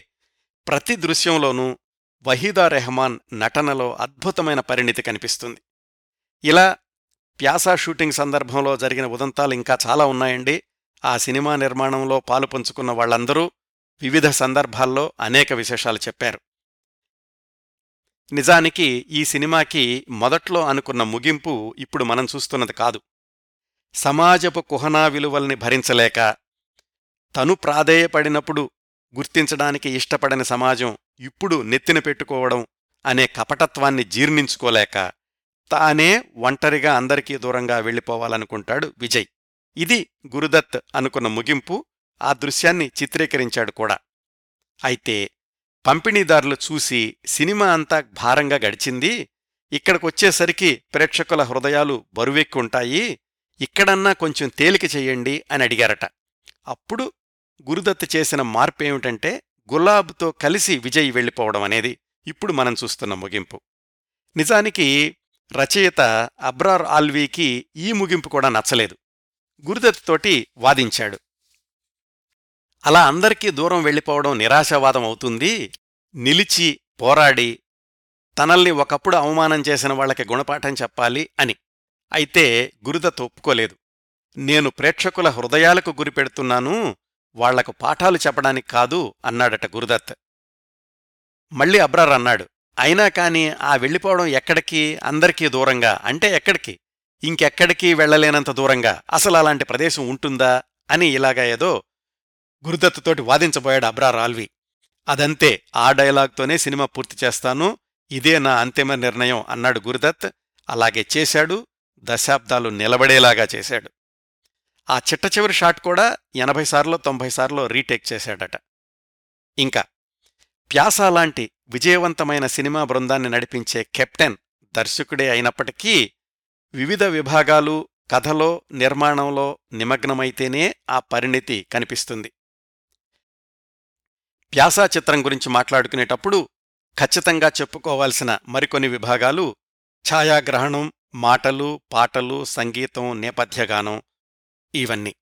ప్రతి దృశ్యంలోనూ వహీదా రెహమాన్ నటనలో అద్భుతమైన పరిణితి కనిపిస్తుంది. ఇలా ప్యాసా షూటింగ్ సందర్భంలో జరిగిన ఉదంతాలు ఇంకా చాలా ఉన్నాయండి. ఆ సినిమా నిర్మాణంలో పాలు పంచుకున్న వాళ్లందరూ వివిధ సందర్భాల్లో అనేక విశేషాలు చెప్పారు. నిజానికి ఈ సినిమాకి మొదట్లో అనుకున్న ముగింపు ఇప్పుడు మనం చూస్తున్నది కాదు. సమాజపు కుహనా విలువల్ని భరించలేక తను ప్రాధేయపడినప్పుడు గుర్తించడానికి ఇష్టపడని సమాజం ఇప్పుడు నెత్తిన పెట్టుకోవడం అనే కపటత్వాన్ని జీర్ణించుకోలేక తానే ఒంటరిగా అందరికీ దూరంగా వెళ్ళిపోవాలనుకుంటాడు విజయ్. ఇది గురుదత్ అనుకున్న ముగింపు. ఆ దృశ్యాన్ని చిత్రీకరించాడు కూడా. అయితే పంపిణీదారులు చూసి సినిమా అంతా భారంగా గడిచింది. ఇక్కడికొచ్చేసరికి ప్రేక్షకుల హృదయాలు బరువెక్కుంటాయి, ఇక్కడన్నా కొంచెం తేలిక చెయ్యండి అని అడిగారట. అప్పుడు గురుదత్ చేసిన మార్పేమిటంటే గులాబ్తో కలిసి విజయ్ వెళ్ళిపోవడం అనేది ఇప్పుడు మనం చూస్తున్న ముగింపు. నిజానికి రచయిత అబ్రార్ ఆల్వీకి ఈ ముగింపు కూడా నచ్చలేదు. గురుదత్ తోటి వాదించాడు. అలా అందరికీ దూరం వెళ్ళిపోవడం నిరాశావాదం అవుతుంది. నిలిచి పోరాడి తనల్ని ఒకప్పుడు అవమానం చేసిన వాళ్ళకి గుణపాఠం చెప్పాలి అని. అయితే గురుదత్ ఒప్పుకోలేదు. నేను ప్రేక్షకుల హృదయాలకు గురిపెడుతున్నాను, వాళ్లకు పాఠాలు చెప్పడానికి కాదు అన్నాడట గురుదత్. మళ్ళీ అబ్రార్ అన్నాడు, అయినా కాని ఆ వెళ్ళిపోవడం ఎక్కడికి? అందరికీ దూరంగా. అంటే ఎక్కడికి? ఇంకెక్కడికి వెళ్లలేనంత దూరంగా అసలు అలాంటి ప్రదేశం ఉంటుందా అని ఇలాగా ఏదో గురుదత్తుతోటి వాదించబోయాడు అబ్రార్ ఆల్వి. అదంతే, ఆ డైలాగ్తోనే సినిమా పూర్తి చేస్తాను, ఇదే నా అంతిమ నిర్ణయం అన్నాడు గురుదత్. అలాగే చేశాడు, దశాబ్దాలు నిలబడేలాగా చేశాడు. ఆ చిట్ట చివరి షాట్ కూడా 80 సార్లు 90 సార్లు రీటేక్ చేశాడట. ఇంకా ప్యాసా లాంటి విజయవంతమైన సినిమా బృందాన్ని నడిపించే కెప్టెన్ దర్శకుడే అయినప్పటికీ వివిధ విభాగాలు కథలో నిర్మాణంలో నిమగ్నమైతేనే ఆ పరిణితి కనిపిస్తుంది. ప్యాసా చిత్రం గురించి మాట్లాడుకునేటప్పుడు ఖచ్చితంగా చెప్పుకోవాల్సిన మరికొన్ని విభాగాలు ఛాయాగ్రహణం, మాటలు, పాటలు, సంగీతం, నేపథ్యగానం, ఇవన్నీ.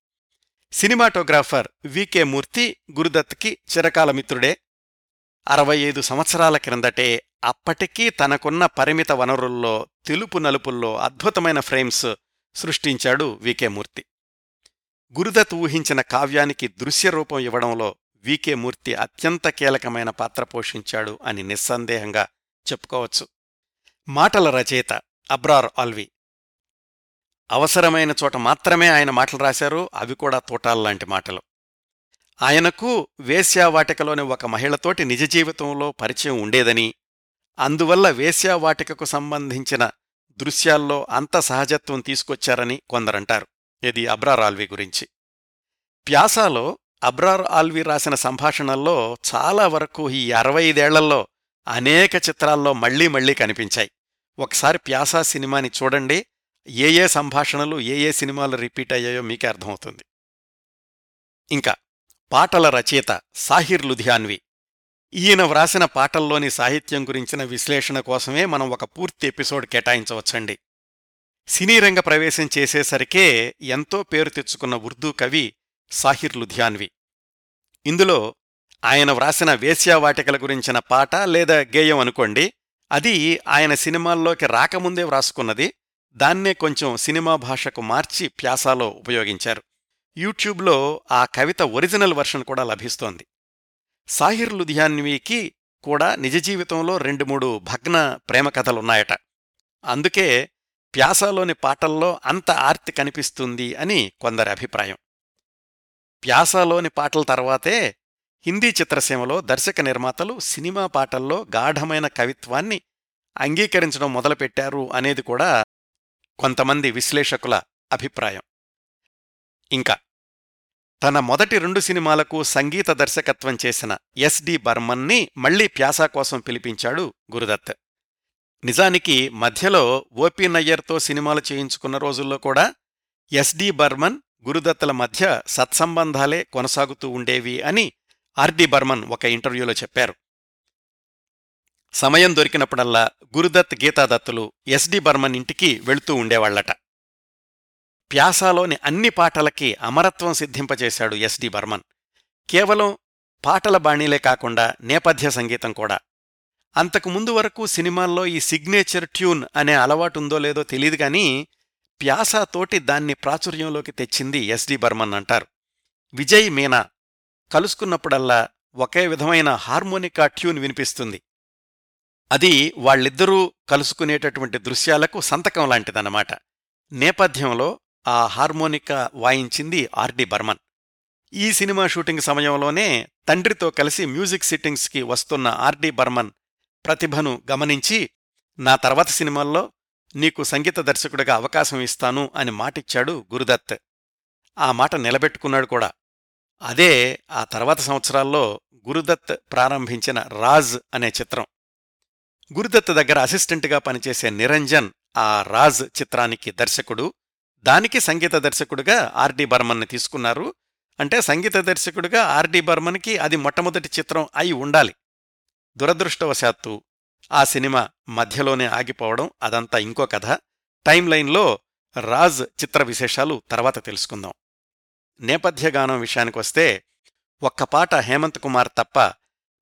సినిమాటోగ్రాఫర్ వి.కె. మూర్తి గురుదత్కి చిరకాల మిత్రుడే. 65 సంవత్సరాల క్రిందటే అప్పటికీ తనకున్న పరిమిత వనరుల్లో తెలుపు నలుపుల్లో అద్భుతమైన ఫ్రేమ్స్ సృష్టించాడు వి.కె. మూర్తి. గురుదత్ ఊహించిన కావ్యానికి దృశ్యరూపం ఇవ్వడంలో వి.కె. మూర్తి అత్యంత కీలకమైన పాత్ర పోషించాడు అని నిస్సందేహంగా చెప్పుకోవచ్చు. మాటల రచయిత అబ్రార్ ఆల్వి. అవసరమైన చోట మాత్రమే ఆయన మాటలు రాశారు, అవి కూడా తోటాల్లాంటి మాటలు. ఆయనకు వేశ్యావాటికలోని ఒక మహిళతోటి నిజ జీవితంలో పరిచయం ఉండేదని, అందువల్ల వేశ్యావాటికకు సంబంధించిన దృశ్యాల్లో అంత సహజత్వం తీసుకొచ్చారని కొందరంటారు. ఇది అబ్రార్ ఆల్వి గురించి. ప్యాసాలో అబ్రార్ ఆల్వి రాసిన సంభాషణల్లో చాలా వరకు ఈ 65 ఏళ్లలో అనేక చిత్రాల్లో మళ్లీ మళ్లీ కనిపించాయి. ఒకసారి ప్యాసా సినిమాని చూడండి, ఏ ఏ సంభాషణలు ఏ ఏ సినిమాలు రిపీట్ అయ్యాయో మీకే అర్థమవుతుంది. ఇంకా పాటల రచయిత సాహిర్ లుధియాన్వి. ఈయన వ్రాసిన పాటల్లోని సాహిత్యం గురించిన విశ్లేషణ కోసమే మనం ఒక పూర్తి ఎపిసోడ్ కేటాయించవచ్చండి. సినీరంగ ప్రవేశం చేసేసరికే ఎంతో పేరు తెచ్చుకున్న ఉర్దూ కవి సాహిర్ లుధియాన్వి. ఇందులో ఆయన వ్రాసిన వేశ్యావాటికల గురించిన పాట లేదా గేయం అనుకోండి, అది ఆయన సినిమాల్లోకి రాకముందే వ్రాసుకున్నది. దాన్నే కొంచెం సినిమా భాషకు మార్చి ప్యాసాలో ఉపయోగించారు. యూట్యూబ్లో ఆ కవిత ఒరిజినల్ వర్షన్ కూడా లభిస్తోంది. సాహిర్ లుధియాన్వీకి కూడా నిజ జీవితంలో 2-3 భగ్న ప్రేమ కథలున్నాయట. అందుకే ప్యాసాలోని పాటల్లో అంత ఆర్తి కనిపిస్తుంది అని కొందరి అభిప్రాయం. ప్యాసాలోని పాటల తర్వాతే హిందీ చిత్రసీమలో దర్శక నిర్మాతలు సినిమా పాటల్లో గాఢమైన కవిత్వాన్ని అంగీకరించడం మొదలుపెట్టారు అనేది కూడా కొంతమంది విశ్లేషకుల అభిప్రాయం. ఇంకా తన మొదటి 2 సినిమాలకు సంగీత దర్శకత్వం చేసిన S.D. బర్మన్ని మళ్లీ ప్యాసా కోసం పిలిపించాడు గురుదత్. నిజానికి మధ్యలో ఓపీ నయ్యర్తో సినిమాలు చేయించుకున్న రోజుల్లో కూడా S.D. బర్మన్ గురుదత్తుల మధ్య సత్సంబంధాలే కొనసాగుతూ ఉండేవి అని R.D. బర్మన్ ఒక ఇంటర్వ్యూలో చెప్పారు. సమయం దొరికినప్పుడల్లా గురుదత్, గీతాదత్తులు S.D. బర్మన్ ఇంటికి వెళుతూ ఉండేవాళ్లట. ప్యాసాలోని అన్ని పాటలకి అమరత్వం సిద్ధింపచేశాడు S.D. బర్మన్. కేవలం పాటల బాణీలే కాకుండా నేపథ్య సంగీతం కూడా. అంతకుముందు వరకు సినిమాల్లో ఈ సిగ్నేచర్ ట్యూన్ అనే అలవాటుందో లేదో తెలీదు కానీ ప్యాసాతోటి దాన్ని ప్రాచుర్యంలోకి తెచ్చింది S.D. బర్మన్ అంటారు. విజయ్, మీనా కలుసుకున్నప్పుడల్లా ఒకే విధమైన హార్మోనికా ట్యూన్ వినిపిస్తుంది. అది వాళ్ళిద్దరూ కలుసుకునేటటువంటి దృశ్యాలకు సంతకం లాంటిదన్నమాట. నేపథ్యంలో ఆ హార్మోనికా వాయించింది R.D. బర్మన్. ఈ సినిమా షూటింగ్ సమయంలోనే తండ్రితో కలిసి మ్యూజిక్ సిట్టింగ్స్కి వస్తున్న R.D. బర్మన్ ప్రతిభను గమనించి, నా తర్వాత సినిమాల్లో నీకు సంగీత దర్శకుడిగా అవకాశం ఇస్తాను అని మాటిచ్చాడు గురుదత్. ఆ మాట నిలబెట్టుకున్నాడు కూడా. అదే ఆ తర్వాత సంవత్సరాల్లో గురుదత్ ప్రారంభించిన రాజ్ అనే చిత్రం. గురుదత్ దగ్గర అసిస్టెంట్గా పనిచేసే నిరంజన్ ఆ రాజ్ చిత్రానికి దర్శకుడు. దానికి సంగీత దర్శకుడుగా R.D. బర్మన్ని తీసుకున్నారు. అంటే సంగీత దర్శకుడుగా R.D. బర్మన్కి అది మొట్టమొదటి చిత్రం అయి ఉండాలి. దురదృష్టవశాత్తు ఆ సినిమా మధ్యలోనే ఆగిపోవడం అదంతా ఇంకో కథ. టైమ్ లైన్లో రాజ్ చిత్ర విశేషాలు తర్వాత తెలుసుకుందాం. నేపథ్యగానం విషయానికొస్తే ఒక్క పాట హేమంత్ కుమార్ తప్ప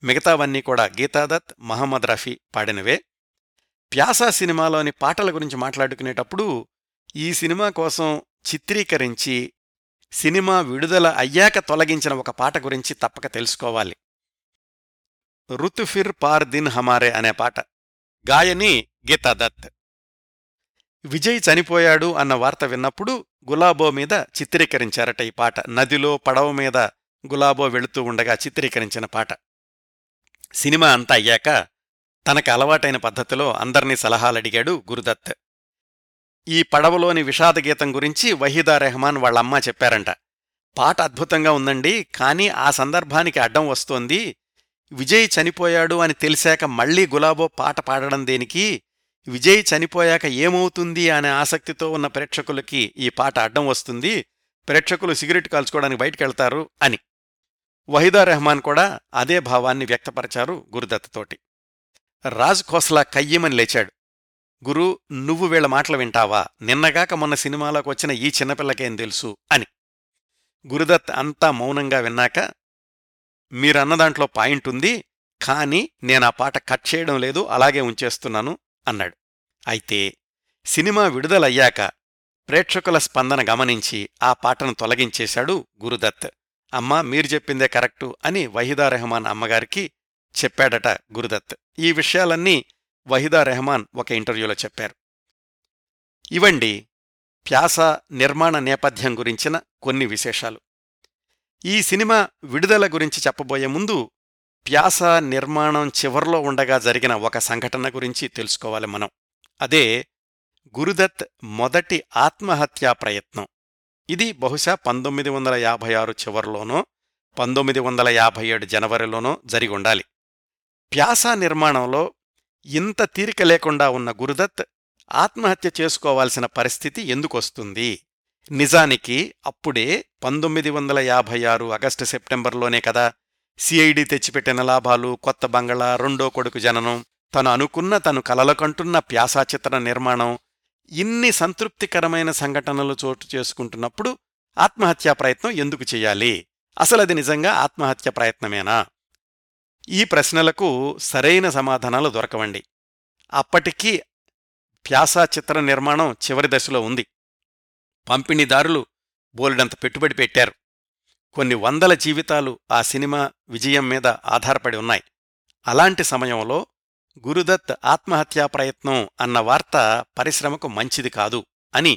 మిగతావన్నీ కూడా గీతాదత్, మహమ్మద్ రఫీ పాడినవే. ప్యాసా సినిమాలోని పాటల గురించి మాట్లాడుకునేటప్పుడు ఈ సినిమా కోసం చిత్రీకరించి సినిమా విడుదల అయ్యాక తొలగించిన ఒక పాట గురించి తప్పక తెలుసుకోవాలి. రుతుఫిర్ పార్ దిన్ హమారే అనే పాట, గాయని గీతాదత్. విజయ్ చనిపోయాడు అన్న వార్త విన్నప్పుడు గులాబో మీద చిత్రీకరించారట ఈ పాట. నదిలో పడవ మీద గులాబో వెళుతూ ఉండగా చిత్రీకరించిన పాట. సినిమా అంతా అయ్యాక తనకు అలవాటైన పద్ధతిలో అందర్నీ సలహాలడిగాడు గురుదత్. ఈ పడవలోని విషాదగీతం గురించి వహీదా రెహమాన్ వాళ్ళమ్మ చెప్పారంట. పాట అద్భుతంగా ఉందండి, కానీ ఆ సందర్భానికి అడ్డం వస్తోంది. విజయ్ చనిపోయాడు అని తెలిసాక మళ్లీ గులాబో పాట పాడడం దేనికి? విజయ్ చనిపోయాక ఏమవుతుంది అనే ఆసక్తితో ఉన్న ప్రేక్షకులకి ఈ పాట అడ్డం వస్తుంది, ప్రేక్షకులు సిగరెట్ కాల్చుకోవడానికి బయటకెళ్తారు అని. వహీదా రెహమాన్ కూడా అదే భావాన్ని వ్యక్తపరిచారు గురుదత్ తోటి. రాజ్ ఖోస్లా కయ్యమని లేచాడు. గురు, నువ్వు వీళ్ళ మాటలు వింటావా? నిన్నగాక మొన్న సినిమాలోకి వచ్చిన ఈ చిన్నపిల్లకేం తెలుసు అని. గురుదత్ అంతా మౌనంగా విన్నాక, మీరన్నదాంట్లో పాయింట్ ఉంది, కానీ నేనా పాట కట్ చేయడం లేదు, అలాగే ఉంచేస్తున్నాను అన్నాడు. అయితే సినిమా విడుదలయ్యాక ప్రేక్షకుల స్పందన గమనించి ఆ పాటను తొలగించేశాడు గురుదత్. అమ్మా, మీరు చెప్పిందే కరెక్టు అని వహీదా రెహమాన్ అమ్మగారికి చెప్పాడట గురుదత్. ఈ విషయాలన్నీ వహీదా రెహమాన్ ఒక ఇంటర్వ్యూలో చెప్పారు. ఇవండి ప్యాస నిర్మాణ నేపథ్యం గురించిన కొన్ని విశేషాలు. ఈ సినిమా విడుదల గురించి చెప్పబోయే ముందు ప్యాస నిర్మాణం చివర్లో ఉండగా జరిగిన ఒక సంఘటన గురించి తెలుసుకోవాలి మనం. అదే గురుదత్ మొదటి ఆత్మహత్యా ప్రయత్నం. ఇది బహుశా 1956 చివర్లోనో 1957 జనవరిలోనో జరిగి ఉండాలి. ప్యాస నిర్మాణంలో ఇంత తీరిక లేకుండా ఉన్న గురుదత్ ఆత్మహత్య చేసుకోవాల్సిన పరిస్థితి ఎందుకొస్తుంది? నిజానికి అప్పుడే 1956 ఆగస్టు సెప్టెంబర్లోనే కదా సిఐడి తెచ్చిపెట్టిన లాభాలు, కొత్త బంగళా, రెండో కొడుకు జననం, తను కలలకంటున్న ప్యాసా చిత్ర నిర్మాణం, ఇన్ని సంతృప్తికరమైన సంఘటనలు చోటు చేసుకుంటున్నప్పుడు ఆత్మహత్యా ప్రయత్నం ఎందుకు చెయ్యాలి? అసలది నిజంగా ఆత్మహత్య ప్రయత్నమేనా? ఈ ప్రశ్నలకు సరైన సమాధానాలు దొరకవండి. అప్పటికీ ప్యాసా చిత్ర నిర్మాణం చివరి దశలో ఉంది. పంపిణీదారులు బోలెడంత పెట్టుబడి పెట్టారు. కొన్ని వందల జీవితాలు ఆ సినిమా విజయం మీద ఆధారపడి ఉన్నాయి. అలాంటి సమయంలో గురుదత్ ఆత్మహత్యా ప్రయత్నం అన్న వార్త పరిశ్రమకు మంచిది కాదు అని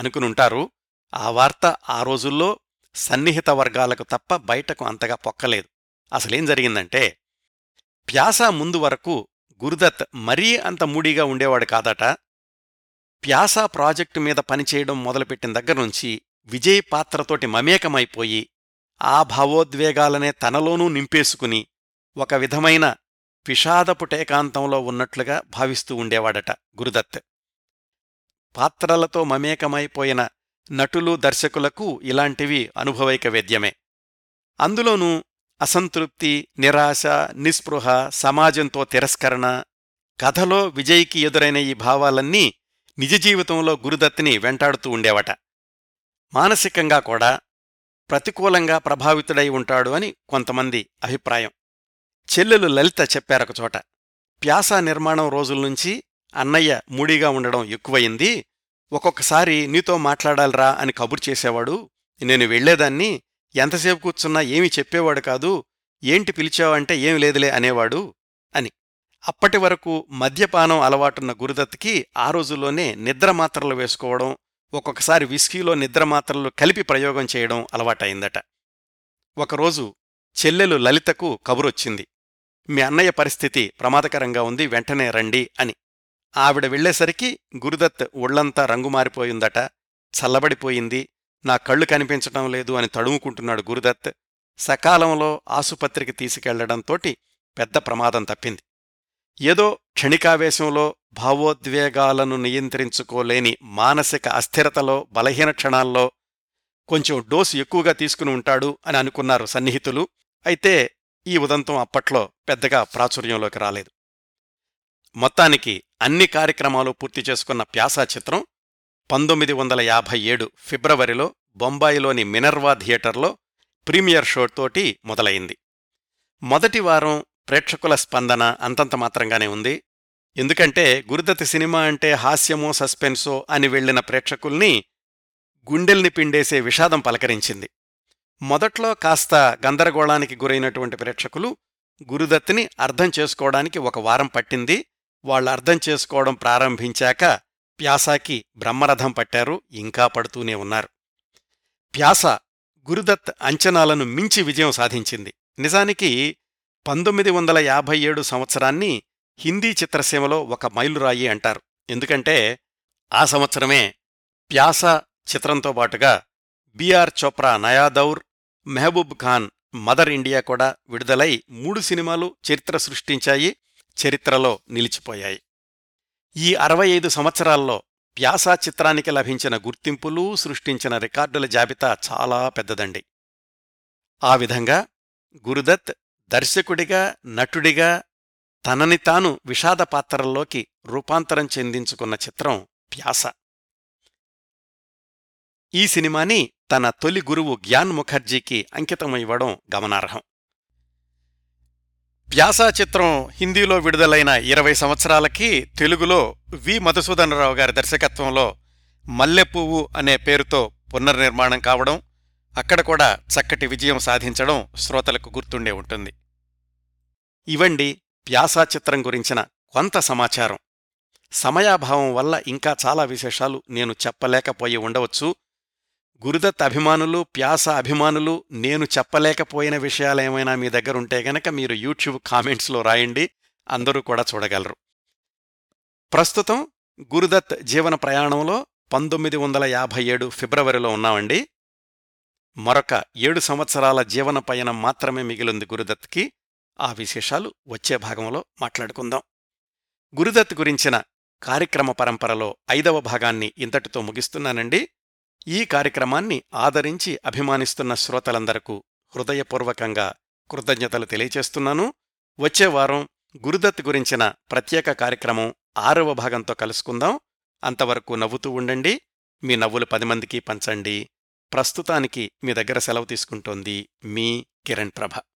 అనుకునుంటారు. ఆ వార్త ఆ రోజుల్లో సన్నిహిత వర్గాలకు తప్ప బయటకు అంతగా పొక్కలేదు. అసలేం జరిగిందంటే, ప్యాసా ముందు వరకు గురుదత్ మరీ అంత మూడీగా ఉండేవాడు కాదట. ప్యాసా ప్రాజెక్టు మీద పనిచేయడం మొదలుపెట్టిన దగ్గర్నుంచి విజయ్ పాత్రతోటి మమేకమైపోయి ఆ భావోద్వేగాలనే తనలోనూ నింపేసుకుని ఒక విధమైన విషాదపుటేకాంతంలో ఉన్నట్లుగా భావిస్తూ ఉండేవాడట గురుదత్. పాత్రలతో మమేకమైపోయిన నటులు, దర్శకులకు ఇలాంటివి అనుభవైక వేద్యమే. అందులోనూ అసంతృప్తి, నిరాశ, నిస్పృహ, సమాజంతో తిరస్కరణ, కథలో విజయ్కి ఎదురైన ఈ భావాలన్నీ నిజ జీవితంలో గురుదత్ని వెంటాడుతూ ఉండేవట. మానసికంగా కూడా ప్రతికూలంగా ప్రభావితుడై ఉంటాడు అని కొంతమంది అభిప్రాయం. చెల్లెలు లలిత చెప్పారొకచోట, ప్యాసా నిర్మాణం రోజుల్నుంచి అన్నయ్య మూడీగా ఉండడం ఎక్కువయింది. ఒక్కొక్కసారి నీతో మాట్లాడాలరా అని కబురు చేసేవాడు. నేను వెళ్లేదాన్ని. ఎంతసేపు కూర్చున్నా ఏమీ చెప్పేవాడు కాదు. ఏంటి పిలిచావంటే ఏమి లేదులే అనేవాడు అని. అప్పటి వరకు మద్యపానం అలవాటున్న గురుదత్కి ఆ రోజుల్లోనే నిద్రమాత్రలు వేసుకోవడం, ఒక్కొక్కసారి విస్కీలో నిద్రమాత్రలు కలిపి ప్రయోగం చేయడం అలవాటైందట. ఒకరోజు చెల్లెలు లలితకు కబురొచ్చింది, మీ అన్నయ్య పరిస్థితి ప్రమాదకరంగా ఉంది, వెంటనే రండి అని. ఆవిడ వెళ్లేసరికి గురుదత్ ఒళ్లంతా రంగుమారిపోయిందట. చల్లబడిపోయింది. నా కళ్ళు కనిపించటం లేదు అని తడుముకుంటున్నాడు గురుదత్. సకాలంలో ఆసుపత్రికి తీసుకెళ్లడంతోటి పెద్ద ప్రమాదం తప్పింది. ఏదో క్షణికావేశంలో భావోద్వేగాలను నియంత్రించుకోలేని మానసిక అస్థిరతలో, బలహీన క్షణాల్లో కొంచెం డోసు ఎక్కువగా తీసుకుని ఉంటాడు అని అనుకున్నారు సన్నిహితులు. అయితే ఈ ఉదంతం అప్పట్లో పెద్దగా ప్రాచుర్యంలోకి రాలేదు. మొత్తానికి అన్ని కార్యక్రమాలు పూర్తి చేసుకున్న ప్యాసా చిత్రం 1957 ఫిబ్రవరిలో బొంబాయిలోని మినర్వా థియేటర్లో ప్రీమియర్ షోతోటి మొదలైంది. మొదటి వారం ప్రేక్షకుల స్పందన అంతంత మాత్రంగానే ఉంది. ఎందుకంటే గురుదత్ సినిమా అంటే హాస్యమో సస్పెన్సో అని వెళ్లిన ప్రేక్షకుల్ని గుండెల్ని పిండేసే విషాదం పలకరించింది. మొదట్లో కాస్త గందరగోళానికి గురైనటువంటి ప్రేక్షకులు గురుదత్ని అర్థం చేసుకోవడానికి ఒక వారం పట్టింది. వాళ్ళు అర్థం చేసుకోవడం ప్రారంభించాక ప్యాసాకి బ్రహ్మరథం పట్టారు, ఇంకా పడుతూనే ఉన్నారు. ప్యాస గురుదత్ అంచనాలను మించి విజయం సాధించింది. నిజానికి 1957 సంవత్సరాన్ని హిందీ చిత్రసీమలో ఒక మైలురాయి అంటారు. ఎందుకంటే ఆ సంవత్సరమే ప్యాస చిత్రంతో పాటుగా బి.ఆర్. చోప్రా నయాదౌర్, మెహబూబ్ ఖాన్ మదర్ ఇండియా కూడా విడుదలై 3 సినిమాలు చరిత్ర సృష్టించాయి, చరిత్రలో నిలిచిపోయాయి. ఈ 65 సంవత్సరాల్లో ప్యాసా చిత్రానికి లభించిన గుర్తింపులు, సృష్టించిన రికార్డుల జాబితా చాలా పెద్దదండి. ఆ విధంగా గురుదత్ దర్శకుడిగా, నటుడిగా తనని తాను విషాద పాత్రల్లోకి రూపాంతరం చెందించుకున్న చిత్రం ప్యాస. ఈ సినిమాని తన తొలి గురువు గ్యాన్ ముఖర్జీకి అంకితమివ్వడం గమనార్హం. ప్యాసా చిత్రం హిందీలో విడుదలైన 20 సంవత్సరాలకి తెలుగులో వి. మధుసూదనరావు గారి దర్శకత్వంలో మల్లెపువ్వు అనే పేరుతో పునర్నిర్మాణం కావడం, అక్కడ కూడా చక్కటి విజయం సాధించడం శ్రోతలకు గుర్తుండే ఉంటుంది. ఇవండి ప్యాసా చిత్రం గురించిన కొంత సమాచారం. సమయాభావం వల్ల ఇంకా చాలా విశేషాలు నేను చెప్పలేకపోయి ఉండవచ్చు. గురుదత్ అభిమానులు, ప్యాస అభిమానులు, నేను చెప్పలేకపోయిన విషయాలేమైనా మీ దగ్గరుంటే గనక మీరు యూట్యూబ్ కామెంట్స్లో రాయండి, అందరూ కూడా చూడగలరు. ప్రస్తుతం గురుదత్ జీవన ప్రయాణంలో 1957 ఫిబ్రవరిలో ఉన్నామండి. మరొక 7 సంవత్సరాల జీవన పయనం మాత్రమే మిగిలింది గురుదత్కి. ఆ విశేషాలు వచ్చే భాగంలో మాట్లాడుకుందాం. గురుదత్ గురించిన కార్యక్రమ పరంపరలో 5వ భాగాన్ని ఇంతటితో ముగిస్తున్నానండి. ఈ కార్యక్రమాన్ని ఆదరించి అభిమానిస్తున్న శ్రోతలందరకు హృదయపూర్వకంగా కృతజ్ఞతలు తెలియచేస్తున్నాను. వచ్చేవారం గురుదత్ గురించిన ప్రత్యేక కార్యక్రమం 6వ భాగంతో కలుసుకుందాం. అంతవరకు నవ్వుతూ ఉండండి, మీ నవ్వులు 10 మందికి పంచండి. ప్రస్తుతానికి మీ దగ్గర సెలవు తీసుకుంటోంది మీ కిరణ్ ప్రభ.